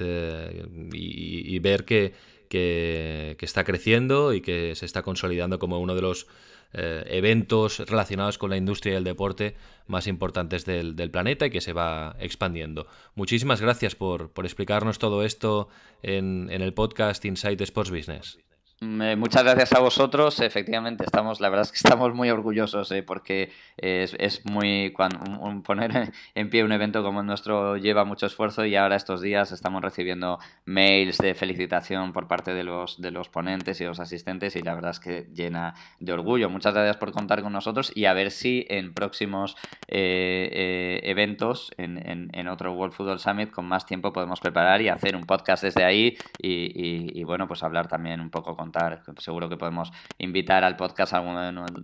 y ver que está creciendo y que se está consolidando como uno de los eventos relacionados con la industria y el deporte más importantes del planeta, y que se va expandiendo. Muchísimas gracias por explicarnos todo esto en el podcast Inside Sports Business. Muchas gracias a vosotros. Efectivamente, estamos, la verdad es que estamos muy orgullosos, porque es muy poner en pie un evento como el nuestro lleva mucho esfuerzo, y ahora estos días estamos recibiendo mails de felicitación por parte de los ponentes y los asistentes, y la verdad es que llena de orgullo. Muchas gracias por contar con nosotros, y a ver si en próximos eventos, en otro World Football Summit, con más tiempo podemos preparar y hacer un podcast desde ahí y bueno, pues hablar también un poco con... Seguro que podemos invitar al podcast a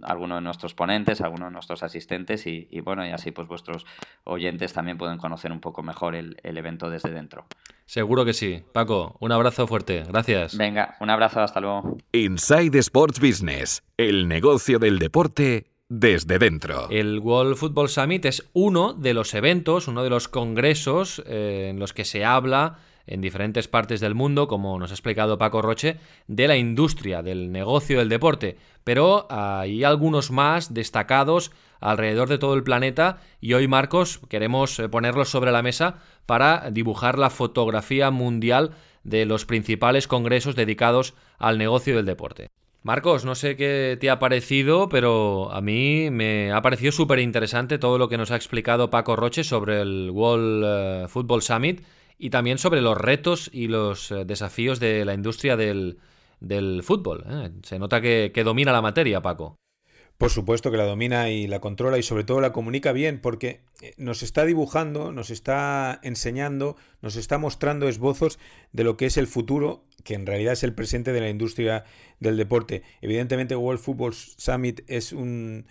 alguno de nuestros ponentes, a alguno de nuestros asistentes, y bueno, y así pues vuestros oyentes también pueden conocer un poco mejor el evento desde dentro. Seguro que sí. Paco, un abrazo fuerte. Gracias. Venga, un abrazo. Hasta luego. Inside Sports Business, el negocio del deporte desde dentro. El World Football Summit es uno de los eventos, uno de los congresos en los que se habla en diferentes partes del mundo, como nos ha explicado Paco Roche, de la industria, del negocio del deporte. Pero hay algunos más destacados alrededor de todo el planeta, y hoy, Marcos, queremos ponerlos sobre la mesa para dibujar la fotografía mundial de los principales congresos dedicados al negocio del deporte. Marcos, no sé qué te ha parecido, pero a mí me ha parecido súper interesante todo lo que nos ha explicado Paco Roche sobre el World Football Summit, y también sobre los retos y los desafíos de la industria del fútbol. Se nota que domina la materia, Paco. Por supuesto que la domina y la controla, y sobre todo la comunica bien, porque nos está dibujando, nos está enseñando, nos está mostrando esbozos de lo que es el futuro, que en realidad es el presente de la industria del deporte. Evidentemente, World Football Summit es un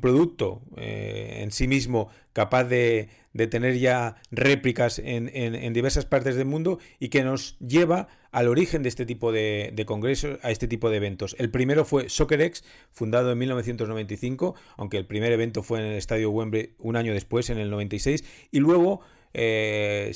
producto en sí mismo capaz de tener ya réplicas en diversas partes del mundo, y que nos lleva al origen de este tipo de congresos, a este tipo de eventos. El primero fue SoccerEx, fundado en 1995, aunque el primer evento fue en el estadio Wembley un año después, en el 96, y luego se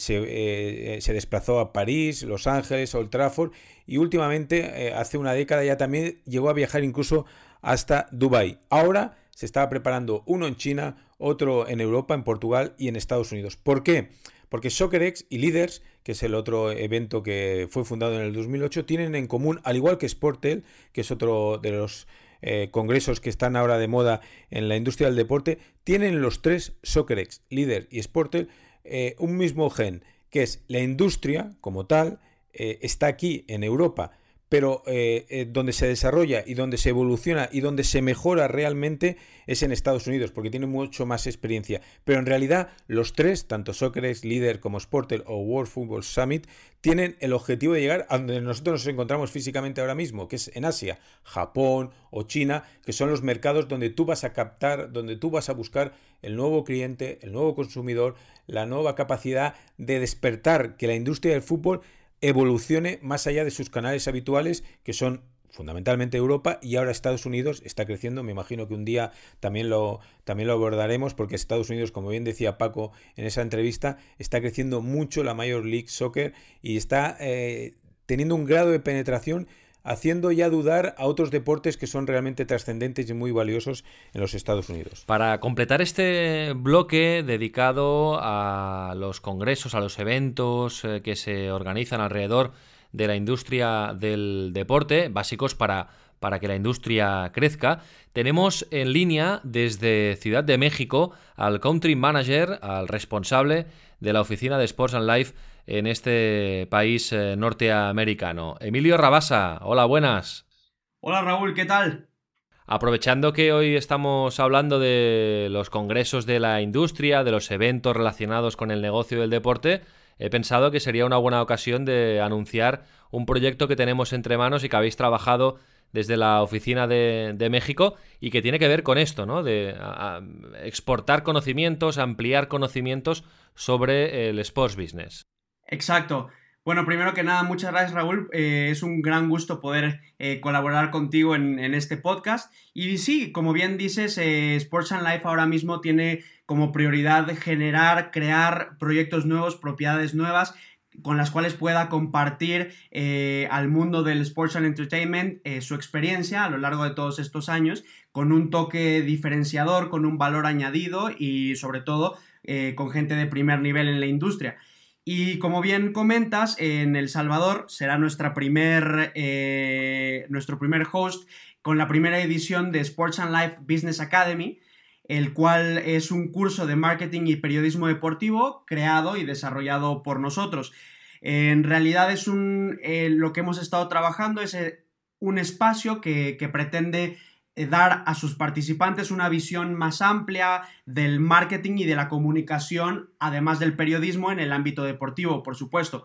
desplazó a París, Los Ángeles, Old Trafford, y últimamente, hace una década ya, también llegó a viajar incluso hasta Dubái. Ahora se estaba preparando uno en China, otro en Europa, en Portugal y en Estados Unidos. ¿Por qué? Porque SoccerEx y Leaders, que es el otro evento que fue fundado en el 2008, tienen en común, al igual que Sportel, que es otro de los congresos que están ahora de moda en la industria del deporte, tienen los tres, SoccerEx, Leaders y Sportel, un mismo gen, que es la industria como tal, está aquí en Europa, pero donde se desarrolla y donde se evoluciona y donde se mejora realmente es en Estados Unidos, porque tiene mucho más experiencia. Pero en realidad los tres, tanto SoccerEx, Leader como Sportel o World Football Summit, tienen el objetivo de llegar a donde nosotros nos encontramos físicamente ahora mismo, que es en Asia, Japón o China, que son los mercados donde tú vas a captar, donde tú vas a buscar el nuevo cliente, el nuevo consumidor, la nueva capacidad de despertar que la industria del fútbol evolucione más allá de sus canales habituales, que son fundamentalmente Europa, y ahora Estados Unidos está creciendo. Me imagino que un día también lo abordaremos, porque Estados Unidos, como bien decía Paco en esa entrevista, está creciendo mucho la Major League Soccer y está teniendo un grado de penetración, haciendo ya dudar a otros deportes que son realmente trascendentes y muy valiosos en los Estados Unidos. Para completar este bloque dedicado a los congresos, a los eventos que se organizan alrededor de la industria del deporte, básicos para que la industria crezca, tenemos en línea desde Ciudad de México al Country Manager, al responsable de la oficina de Sports and Life en este país norteamericano, Emilio Rabasa. Hola, buenas. Hola, Raúl, ¿qué tal? Aprovechando que hoy estamos hablando de los congresos de la industria, de los eventos relacionados con el negocio del deporte, he pensado que sería una buena ocasión de anunciar un proyecto que tenemos entre manos y que habéis trabajado desde la oficina de México, y que tiene que ver con esto, ¿no? De exportar conocimientos, ampliar conocimientos sobre el sports business. Exacto. Bueno, primero que nada, muchas gracias, Raúl. Es un gran gusto poder colaborar contigo en este podcast. Y sí, como bien dices, Sports and Life ahora mismo tiene como prioridad generar, crear proyectos nuevos, propiedades nuevas, con las cuales pueda compartir al mundo del Sports and Entertainment su experiencia a lo largo de todos estos años, con un toque diferenciador, con un valor añadido y sobre todo con gente de primer nivel en la industria. Y como bien comentas, en El Salvador será nuestro primer host con la primera edición de Sports and Life Business Academy, el cual es un curso de marketing y periodismo deportivo creado y desarrollado por nosotros. En realidad es lo que hemos estado trabajando es un espacio que pretende dar a sus participantes una visión más amplia del marketing y de la comunicación, además del periodismo en el ámbito deportivo, por supuesto.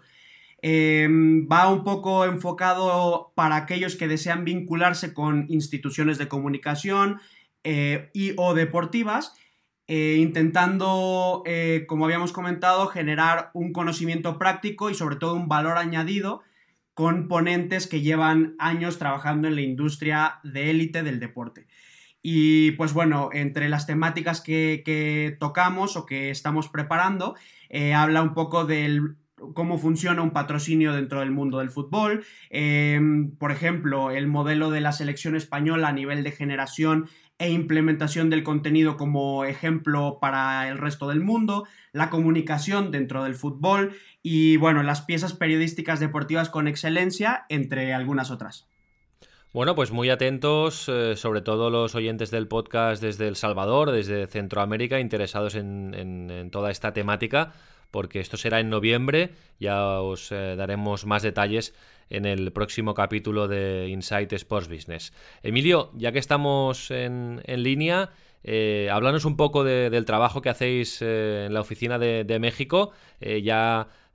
Va un poco enfocado para aquellos que desean vincularse con instituciones de comunicación y o deportivas, intentando, como habíamos comentado, generar un conocimiento práctico y sobre todo un valor añadido con ponentes que llevan años trabajando en la industria de élite del deporte. Y pues bueno, entre las temáticas que tocamos o que estamos preparando, habla un poco del cómo funciona un patrocinio dentro del mundo del fútbol, por ejemplo, el modelo de la selección española a nivel de generación e implementación del contenido como ejemplo para el resto del mundo, la comunicación dentro del fútbol y, bueno, las piezas periodísticas deportivas con excelencia, entre algunas otras. Bueno, pues muy atentos, sobre todo los oyentes del podcast desde El Salvador, desde Centroamérica, interesados en toda esta temática, porque esto será en noviembre. Ya os daremos más detalles en el próximo capítulo de Inside Sports Business. Emilio, ya que estamos en línea, háblanos un poco del trabajo que hacéis en la oficina de México.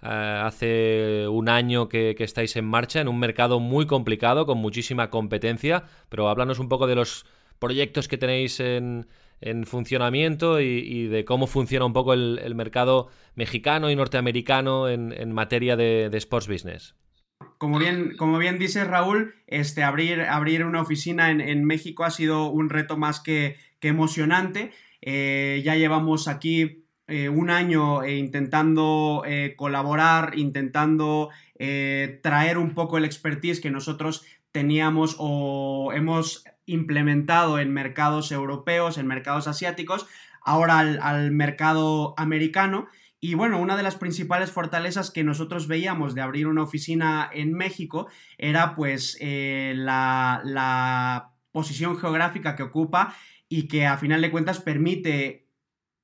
Hace un año que estáis en marcha, en un mercado muy complicado, con muchísima competencia, pero háblanos un poco de los proyectos que tenéis en funcionamiento y de cómo funciona un poco el mercado mexicano y norteamericano en materia de sports business. Como bien dice Raúl, abrir una oficina en México ha sido un reto más que emocionante. Ya llevamos aquí un año intentando colaborar, intentando traer un poco el expertise que nosotros teníamos o hemos implementado en mercados europeos, en mercados asiáticos, ahora al mercado americano. Y bueno, una de las principales fortalezas que nosotros veíamos de abrir una oficina en México era pues la posición geográfica que ocupa y que a final de cuentas permite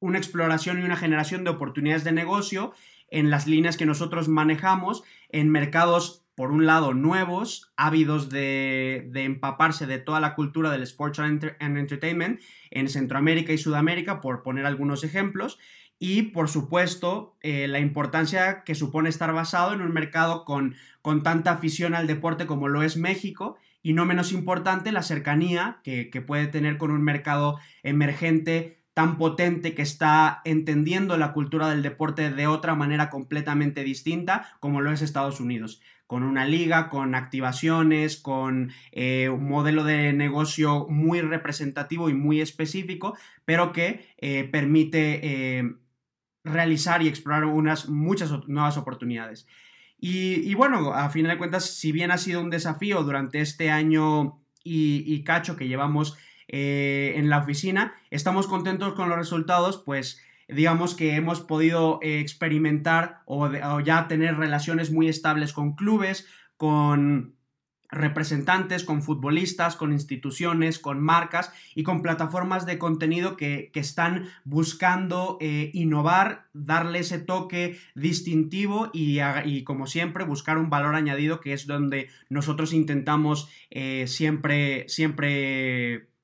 una exploración y una generación de oportunidades de negocio en las líneas que nosotros manejamos en mercados, por un lado, nuevos, ávidos de empaparse de toda la cultura del sports and entertainment en Centroamérica y Sudamérica, por poner algunos ejemplos, y, por supuesto, la importancia que supone estar basado en un mercado con tanta afición al deporte como lo es México, y no menos importante, la cercanía que puede tener con un mercado emergente tan potente que está entendiendo la cultura del deporte de otra manera completamente distinta como lo es Estados Unidos, con una liga, con activaciones, con un modelo de negocio muy representativo y muy específico, pero que permite realizar y explorar muchas nuevas oportunidades. Y bueno, a final de cuentas, si bien ha sido un desafío durante este año y cacho que llevamos en la oficina, estamos contentos con los resultados, pues digamos que hemos podido experimentar o ya tener relaciones muy estables con clubes, con representantes, con futbolistas, con instituciones, con marcas y con plataformas de contenido que están buscando innovar, darle ese toque distintivo y como siempre buscar un valor añadido, que es donde nosotros intentamos siempre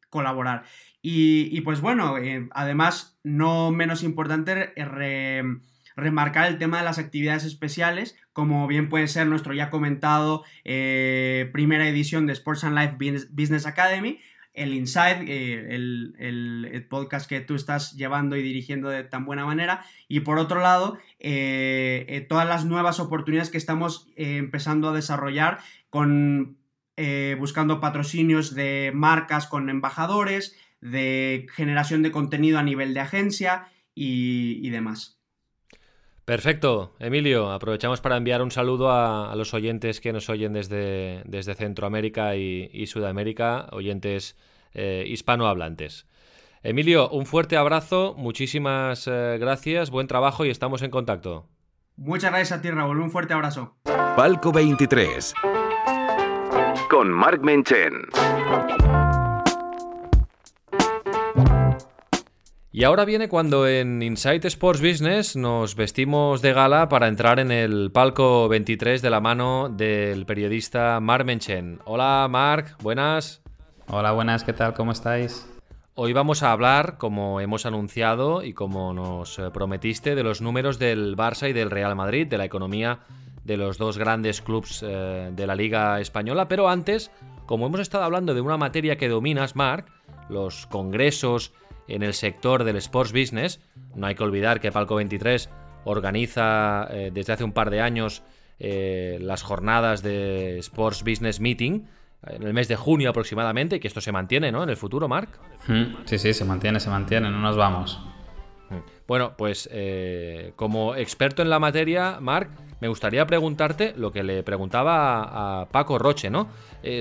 colaborar. Y pues bueno, además, no menos importante remarcar el tema de las actividades especiales, como bien puede ser nuestro ya comentado primera edición de Sports and Life Business Academy, el Inside, el podcast que tú estás llevando y dirigiendo de tan buena manera, y por otro lado, todas las nuevas oportunidades que estamos empezando a desarrollar buscando patrocinios de marcas con embajadores, de generación de contenido a nivel de agencia y demás. Perfecto, Emilio. Aprovechamos para enviar un saludo a los oyentes que nos oyen desde Centroamérica y Sudamérica, oyentes hispanohablantes. Emilio, un fuerte abrazo, muchísimas gracias, buen trabajo y estamos en contacto. Muchas gracias a ti, Raúl. Un fuerte abrazo. Palco 23 con Marc Menchen. Y ahora viene cuando en Inside Sports Business nos vestimos de gala para entrar en el Palco 23 de la mano del periodista Marc Menchen. Hola Marc, buenas. Hola, buenas, ¿qué tal? ¿Cómo estáis? Hoy vamos a hablar, como hemos anunciado y como nos prometiste, de los números del Barça y del Real Madrid, de la economía de los dos grandes clubes de la Liga Española. Pero antes, como hemos estado hablando de una materia que dominas, Marc, los congresos en el sector del sports business, no hay que olvidar que Palco 23 organiza desde hace un par de años las jornadas de Sports Business Meeting, en el mes de junio aproximadamente, y que esto se mantiene, ¿no?, en el futuro, Marc. Sí, sí, se mantiene, no nos vamos. Bueno, pues como experto en la materia, Marc, me gustaría preguntarte lo que le preguntaba a Paco Roche, ¿no?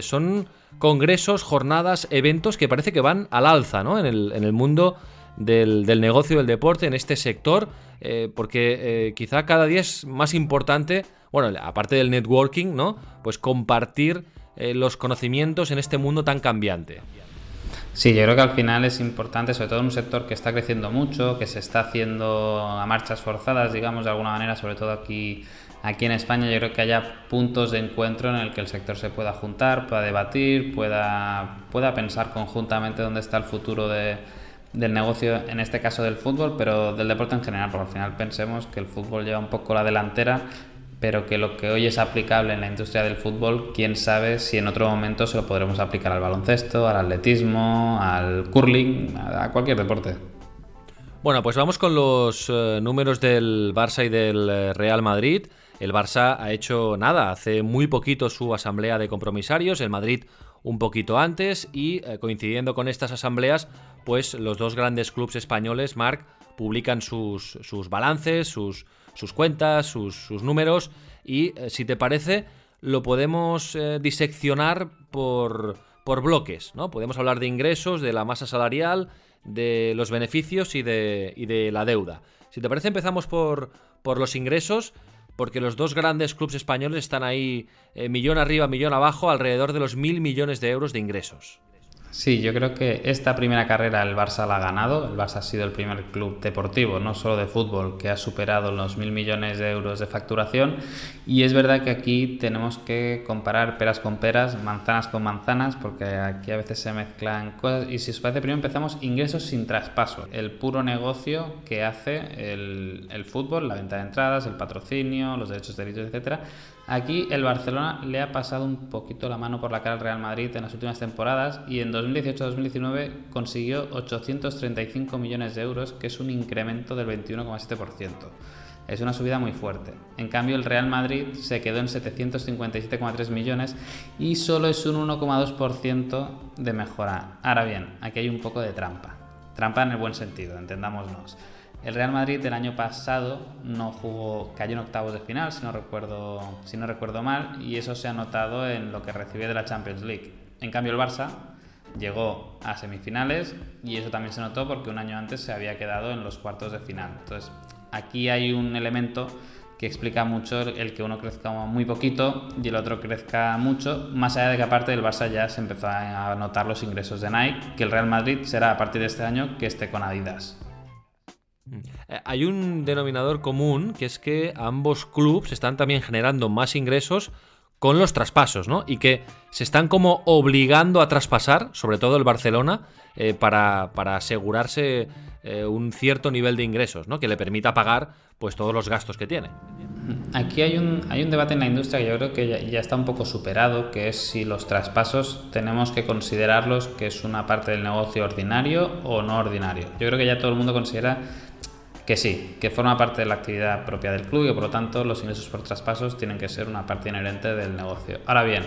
Son congresos, jornadas, eventos que parece que van al alza, ¿no?, en el mundo del negocio del deporte, en este sector, porque quizá cada día es más importante, bueno, aparte del networking, ¿no?, pues compartir los conocimientos en este mundo tan cambiante. Sí, yo creo que al final es importante, sobre todo en un sector que está creciendo mucho, que se está haciendo a marchas forzadas, digamos, de alguna manera, sobre todo aquí en España. Yo creo que haya puntos de encuentro en el que el sector se pueda juntar, pueda debatir, pueda pensar conjuntamente dónde está el futuro del negocio, en este caso del fútbol, pero del deporte en general, porque al final pensemos que el fútbol lleva un poco la delantera, pero que lo que hoy es aplicable en la industria del fútbol, quién sabe si en otro momento se lo podremos aplicar al baloncesto, al atletismo, al curling, a cualquier deporte. Bueno, pues vamos con los números del Barça y del Real Madrid. El Barça ha hecho nada, hace muy poquito su asamblea de compromisarios, el Madrid un poquito antes, y coincidiendo con estas asambleas, pues los dos grandes clubes españoles, Marc, publican sus balances, sus cuentas, sus números, y si te parece lo podemos diseccionar por bloques, ¿no? Podemos hablar de ingresos, de la masa salarial, de los beneficios y de la deuda. Si te parece empezamos por los ingresos, porque los dos grandes clubes españoles están ahí, millón arriba, millón abajo, alrededor de los 1.000 millones de euros de ingresos. Sí, yo creo que esta primera carrera el Barça la ha ganado. El Barça ha sido el primer club deportivo, no solo de fútbol, que ha superado los 1.000 millones de euros de facturación, y es verdad que aquí tenemos que comparar peras con peras, manzanas con manzanas, porque aquí a veces se mezclan cosas. Y si os parece, primero empezamos ingresos sin traspaso, el puro negocio que hace el fútbol, la venta de entradas, el patrocinio, los derechos de derechos, etcétera. Aquí el Barcelona le ha pasado un poquito la mano por la cara al Real Madrid en las últimas temporadas, y en 2018-2019 consiguió 835 millones de euros, que es un incremento del 21,7%. Es una subida muy fuerte. En cambio, el Real Madrid se quedó en 757,3 millones y solo es un 1,2% de mejora. Ahora bien, aquí hay un poco de trampa. Trampa en el buen sentido, entendámonos. El Real Madrid el año pasado no jugó, cayó en octavos de final, si no recuerdo mal, y eso se ha notado en lo que recibió de la Champions League. En cambio el Barça llegó a semifinales, y eso también se notó porque un año antes se había quedado en los cuartos de final. Entonces aquí hay un elemento que explica mucho el que uno crezca muy poquito y el otro crezca mucho, más allá de que aparte del Barça ya se empezó a notar los ingresos de Nike, que el Real Madrid será a partir de este año que esté con Adidas. Hay un denominador común, que es que ambos clubes están también generando más ingresos con los traspasos, ¿no? Y que se están como obligando a traspasar, sobre todo el Barcelona, para asegurarse un cierto nivel de ingresos, ¿no?, que le permita pagar pues todos los gastos que tiene. Aquí hay un debate en la industria que yo creo que ya está un poco superado, que es si los traspasos tenemos que considerarlos que es una parte del negocio ordinario o no ordinario. Yo creo que ya todo el mundo considera que sí, que forma parte de la actividad propia del club, y por lo tanto los ingresos por traspasos tienen que ser una parte inherente del negocio. Ahora bien,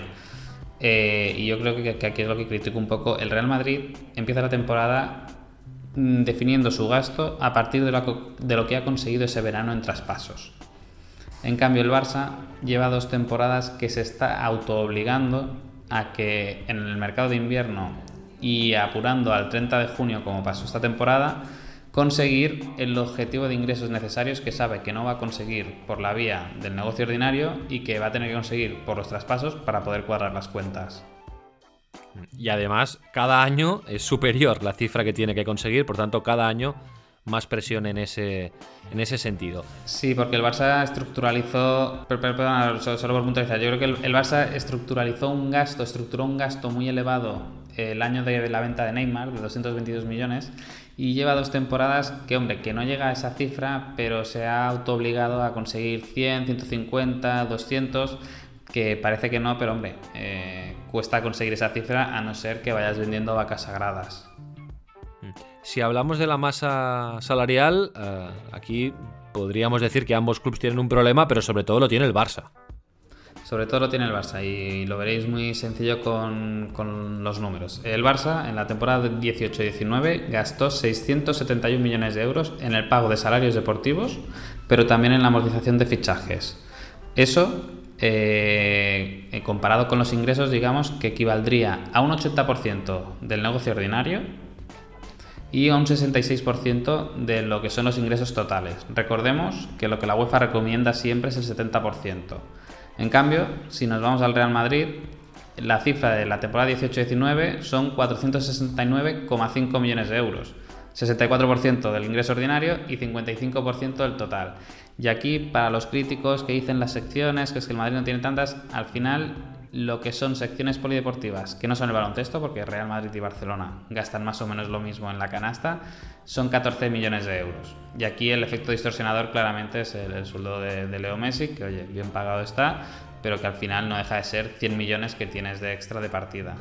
y yo creo que aquí es lo que critico un poco, el Real Madrid empieza la temporada definiendo su gasto a partir de lo que ha conseguido ese verano en traspasos. En cambio el Barça lleva dos temporadas que se está autoobligando a que en el mercado de invierno, y apurando al 30 de junio como pasó esta temporada, conseguir el objetivo de ingresos necesarios que sabe que no va a conseguir por la vía del negocio ordinario y que va a tener que conseguir por los traspasos para poder cuadrar las cuentas. Y además, cada año es superior la cifra que tiene que conseguir, por tanto, cada año más presión en ese sentido. Sí, porque el Barça estructuralizó... Perdón, solo por puntualizar. Yo creo que el Barça estructuró un gasto muy elevado el año de la venta de Neymar, de 222 millones, y lleva dos temporadas que, hombre, que no llega a esa cifra, pero se ha autoobligado a conseguir 100, 150, 200... que parece que no, pero hombre, cuesta conseguir esa cifra a no ser que vayas vendiendo vacas sagradas. Si hablamos de la masa salarial, aquí podríamos decir que ambos clubes tienen un problema, pero sobre todo lo tiene el Barça. Sobre todo lo tiene el Barça y lo veréis muy sencillo con los números. El Barça en la temporada 18-19 gastó 671 millones de euros en el pago de salarios deportivos, pero también en la amortización de fichajes. Eso... comparado con los ingresos, digamos que equivaldría a un 80% del negocio ordinario y a un 66% de lo que son los ingresos totales. Recordemos que lo que la UEFA recomienda siempre es el 70%. En cambio, si nos vamos al Real Madrid, la cifra de la temporada 18-19 son 469,5 millones de euros. 64% del ingreso ordinario y 55% del total. Y aquí, para los críticos que dicen las secciones, que es que el Madrid no tiene tantas, al final lo que son secciones polideportivas, que no son el baloncesto, porque Real Madrid y Barcelona gastan más o menos lo mismo en la canasta, son 14 millones de euros. Y aquí el efecto distorsionador claramente es el sueldo de Leo Messi, que oye, bien pagado está, pero que al final no deja de ser 100 millones que tienes de extra de partida.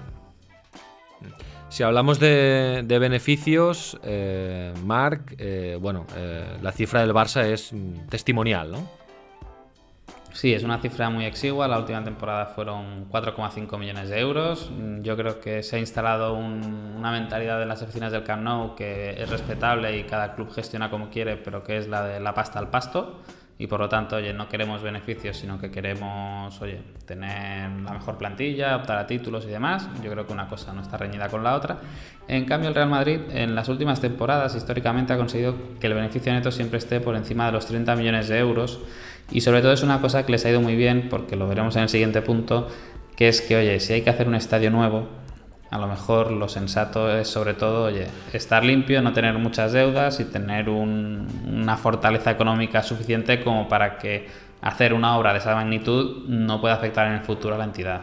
Si hablamos de beneficios, Marc, la cifra del Barça es testimonial, ¿no? Sí, es una cifra muy exigua. La última temporada fueron 4,5 millones de euros. Yo creo que se ha instalado una mentalidad en las oficinas del Camp Nou que es respetable y cada club gestiona como quiere, pero que es la de la pasta al pasto. Y por lo tanto, oye, no queremos beneficios, sino que queremos, oye, tener la mejor plantilla, optar a títulos y demás. Yo creo que una cosa no está reñida con la otra. En cambio, el Real Madrid en las últimas temporadas históricamente ha conseguido que el beneficio neto siempre esté por encima de los 30 millones de euros. Y sobre todo es una cosa que les ha ido muy bien, porque lo veremos en el siguiente punto, que es que, oye, si hay que hacer un estadio nuevo, a lo mejor lo sensato es sobre todo, oye, estar limpio, no tener muchas deudas y tener una fortaleza económica suficiente como para que hacer una obra de esa magnitud no pueda afectar en el futuro a la entidad.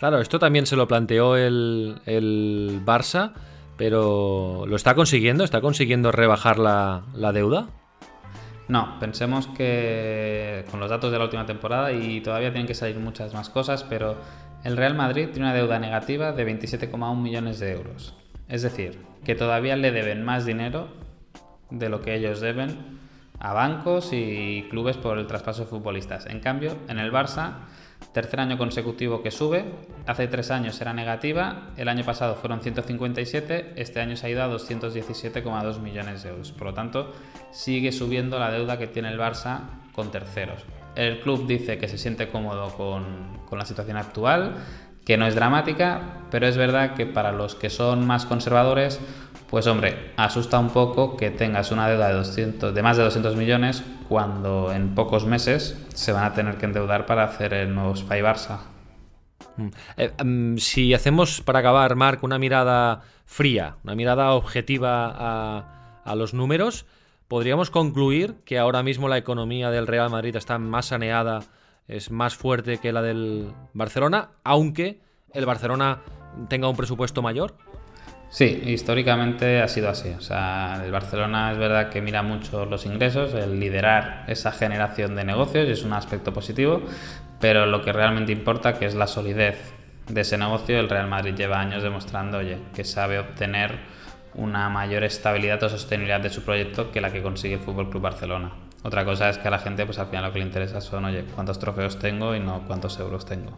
Claro, esto también se lo planteó el Barça, pero ¿lo está consiguiendo? ¿Está consiguiendo rebajar la deuda? No, pensemos que con los datos de la última temporada y todavía tienen que salir muchas más cosas, pero... El Real Madrid tiene una deuda negativa de 27,1 millones de euros. Es decir, que todavía le deben más dinero de lo que ellos deben a bancos y clubes por el traspaso de futbolistas. En cambio, en el Barça, tercer año consecutivo que sube, hace 3 años era negativa, el año pasado fueron 157, este año se ha ido a 217,2 millones de euros. Por lo tanto, sigue subiendo la deuda que tiene el Barça con terceros. El club dice que se siente cómodo con la situación actual, que no es dramática, pero es verdad que para los que son más conservadores, pues hombre, asusta un poco que tengas una deuda de más de 200 millones cuando en pocos meses se van a tener que endeudar para hacer el nuevo Spy Barça. Si hacemos, para acabar, Marc, una mirada fría, una mirada objetiva a los números, ¿podríamos concluir que ahora mismo la economía del Real Madrid está más saneada, es más fuerte que la del Barcelona, aunque el Barcelona tenga un presupuesto mayor? Sí, históricamente ha sido así. O sea, el Barcelona es verdad que mira mucho los ingresos, el liderar esa generación de negocios es un aspecto positivo, pero lo que realmente importa, que es la solidez de ese negocio, el Real Madrid lleva años demostrando, oye, que sabe obtener una mayor estabilidad o sostenibilidad de su proyecto que la que consigue el FC Barcelona. Otra cosa es que a la gente, pues al final lo que le interesa son, oye, cuántos trofeos tengo y no cuántos euros tengo.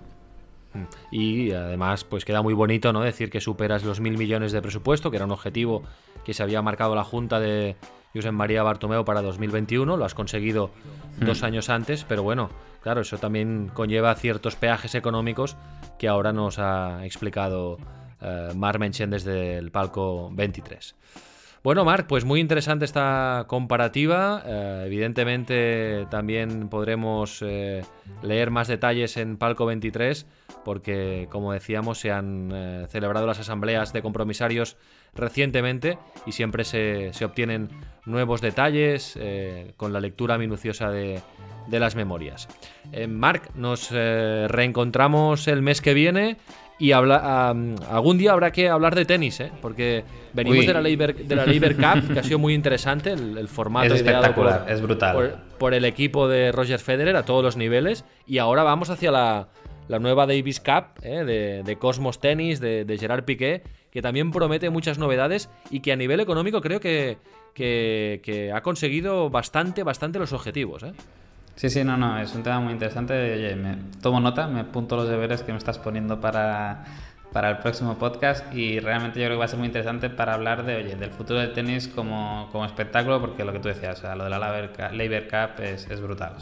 Y además, pues queda muy bonito, ¿no?, decir que superas los 1.000 millones de presupuesto, que era un objetivo que se había marcado la Junta de Josep María Bartomeu para 2021, lo has conseguido 2 años antes, pero bueno, claro, eso también conlleva ciertos peajes económicos que ahora nos ha explicado Marc Menchen desde el Palco 23. Bueno, Marc, pues muy interesante esta comparativa. Evidentemente también podremos leer más detalles en Palco 23 porque, como decíamos, se han celebrado las asambleas de compromisarios recientemente y siempre se obtienen nuevos detalles con la lectura minuciosa de las memorias. Marc, nos reencontramos el mes que viene y algún día habrá que hablar de tenis, porque venimos de la Lever Cup, que ha sido muy interesante, el formato es espectacular, es brutal. Por el equipo de Roger Federer a todos los niveles, y ahora vamos hacia la nueva Davis Cup de Cosmos Tennis, de Gerard Piqué, que también promete muchas novedades y que a nivel económico creo que ha conseguido bastante los objetivos, Sí, no, es un tema muy interesante. Oye, me tomo nota, me apunto los deberes que me estás poniendo para el próximo podcast, y realmente yo creo que va a ser muy interesante para hablar del futuro del tenis como espectáculo, porque lo que tú decías, lo de la Laver Cup es brutal,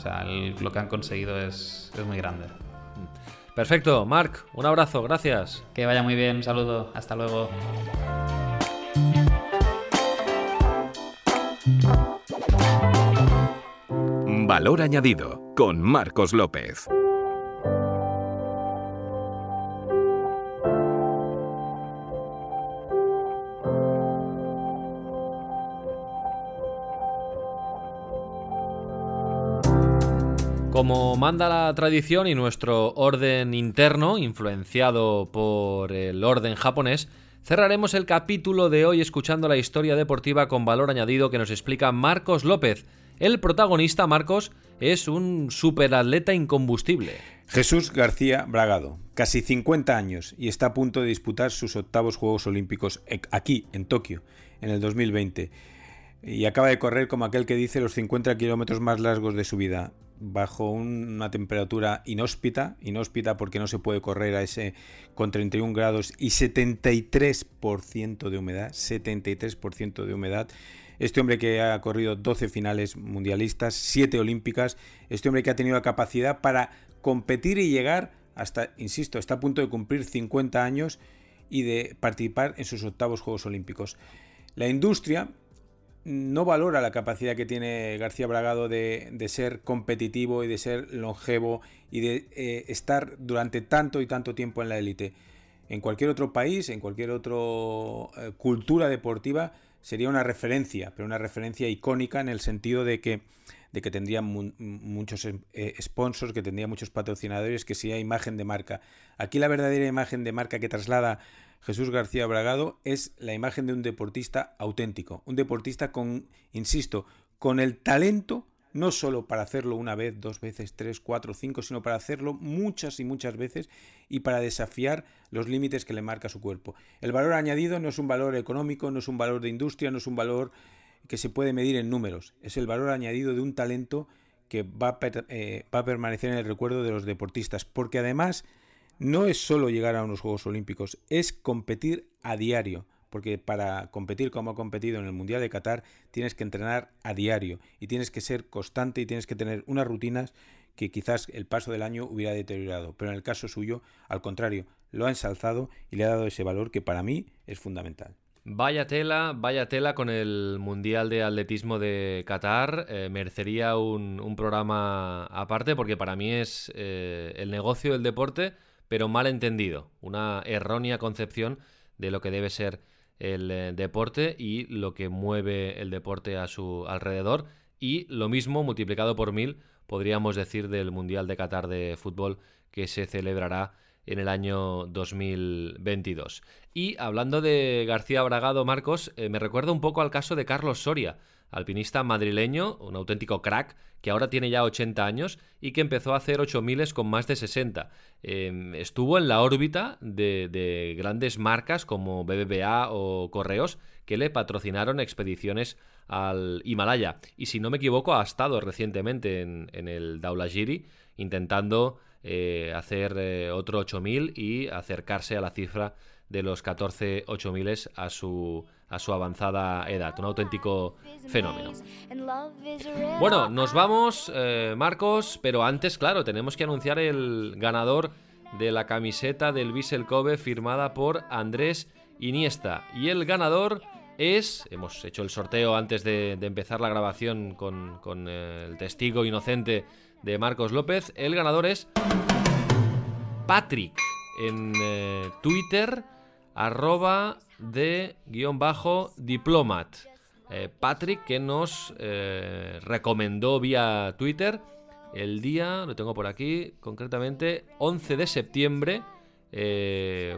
lo que han conseguido es muy grande. Perfecto, Marc, un abrazo, gracias. Que vaya muy bien, un saludo, hasta luego. Valor añadido con Marcos López. Como manda la tradición y nuestro orden interno, influenciado por el orden japonés, cerraremos el capítulo de hoy escuchando la historia deportiva con valor añadido que nos explica Marcos López. El protagonista, Marcos, es un superatleta incombustible. Jesús García Bragado, casi 50 años, y está a punto de disputar sus octavos Juegos Olímpicos aquí, en Tokio, en el 2020. Y acaba de correr, como aquel que dice, los 50 kilómetros más largos de su vida, bajo una temperatura inhóspita porque no se puede correr con 31 grados y 73% de humedad, 73% de humedad. Este hombre que ha corrido 12 finales mundialistas, 7 olímpicas, este hombre que ha tenido la capacidad para competir y llegar hasta, insisto, está a punto de cumplir 50 años y de participar en sus octavos Juegos Olímpicos. La industria no valora la capacidad que tiene García Bragado de ser competitivo y de ser longevo y de estar durante tanto y tanto tiempo en la élite. En cualquier otro país, en cualquier otra cultura deportiva, sería una referencia, pero una referencia icónica en el sentido de que tendría muchos sponsors, que tendría muchos patrocinadores, que sería imagen de marca. Aquí la verdadera imagen de marca que traslada Jesús García Bragado es la imagen de un deportista auténtico, un deportista con el talento, no solo para hacerlo una vez, dos veces, tres, cuatro, cinco, sino para hacerlo muchas y muchas veces y para desafiar los límites que le marca su cuerpo. El valor añadido no es un valor económico, no es un valor de industria, no es un valor que se puede medir en números, es el valor añadido de un talento que va a permanecer en el recuerdo de los deportistas, porque además no es solo llegar a unos Juegos Olímpicos, es competir a diario, porque para competir como ha competido en el Mundial de Qatar tienes que entrenar a diario y tienes que ser constante y tienes que tener unas rutinas que quizás el paso del año hubiera deteriorado, pero en el caso suyo, al contrario, lo ha ensalzado y le ha dado ese valor que para mí es fundamental. Vaya tela con el Mundial de Atletismo de Qatar. Merecería un programa aparte porque para mí es el negocio del deporte, pero mal entendido, una errónea concepción de lo que debe ser el deporte y lo que mueve el deporte a su alrededor, y lo mismo multiplicado por 1000 podríamos decir del Mundial de Qatar de fútbol que se celebrará en el año 2022. Y hablando de García Bragado, Marcos, me recuerda un poco al caso de Carlos Soria, alpinista madrileño, un auténtico crack, que ahora tiene ya 80 años y que empezó a hacer 8000 con más de 60. Estuvo en la órbita de grandes marcas como BBVA o Correos, que le patrocinaron expediciones al Himalaya. Y si no me equivoco, ha estado recientemente en el Dhaulagiri intentando hacer otro 8000 y acercarse a la cifra de los 14 8000 a su avanzada edad. Un auténtico fenómeno. Bueno, nos vamos, Marcos, pero antes, claro, tenemos que anunciar el ganador de la camiseta del Vissel Kobe firmada por Andrés Iniesta. Y el ganador es, hemos hecho el sorteo antes de empezar la grabación con el testigo inocente de Marcos López, el ganador es Patrick, en Twitter, @de_diplomat. Patrick, que nos recomendó vía Twitter el día, lo tengo por aquí, concretamente 11 de septiembre,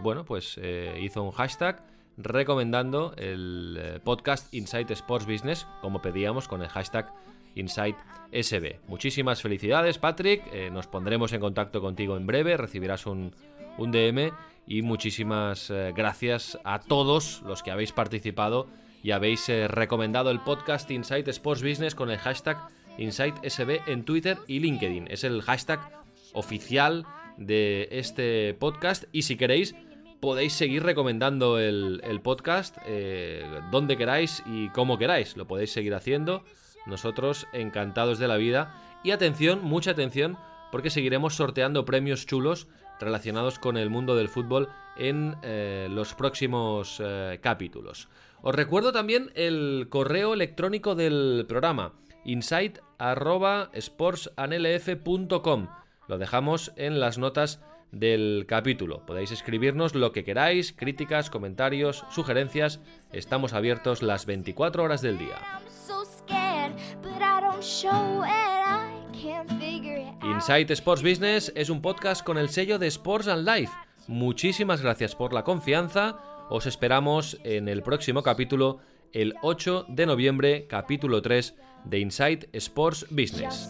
bueno, pues hizo un hashtag recomendando el podcast Inside Sports Business, como pedíamos, con el hashtag Insight SB. Muchísimas felicidades, Patrick. Nos pondremos en contacto contigo en breve. Recibirás un DM. Y muchísimas gracias a todos los que habéis participado y habéis recomendado el podcast Insight Sports Business con el hashtag Insight SB en Twitter y LinkedIn. Es el hashtag oficial de este podcast. Y si queréis, podéis seguir recomendando el podcast donde queráis y como queráis. Lo podéis seguir haciendo. Nosotros encantados de la vida. Y atención, mucha atención, porque seguiremos sorteando premios chulos relacionados con el mundo del fútbol en los próximos capítulos. Os recuerdo también el correo electrónico del programa, insight@sportsandlf.com. Lo dejamos en las notas del capítulo. Podéis escribirnos lo que queráis, críticas, comentarios, sugerencias. Estamos abiertos las 24 horas del día. Inside Sports Business es un podcast con el sello de Sports and Life. Muchísimas gracias por la confianza. Os esperamos en el próximo capítulo, el 8 de noviembre, capítulo 3 de Inside Sports Business.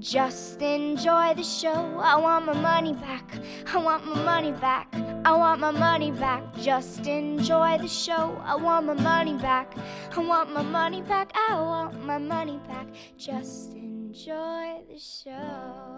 Just enjoy the show. I want my money back. I want my money back. I want my money back. Just enjoy the show. I want my money back. I want my money back. I want my money back. Just enjoy the show.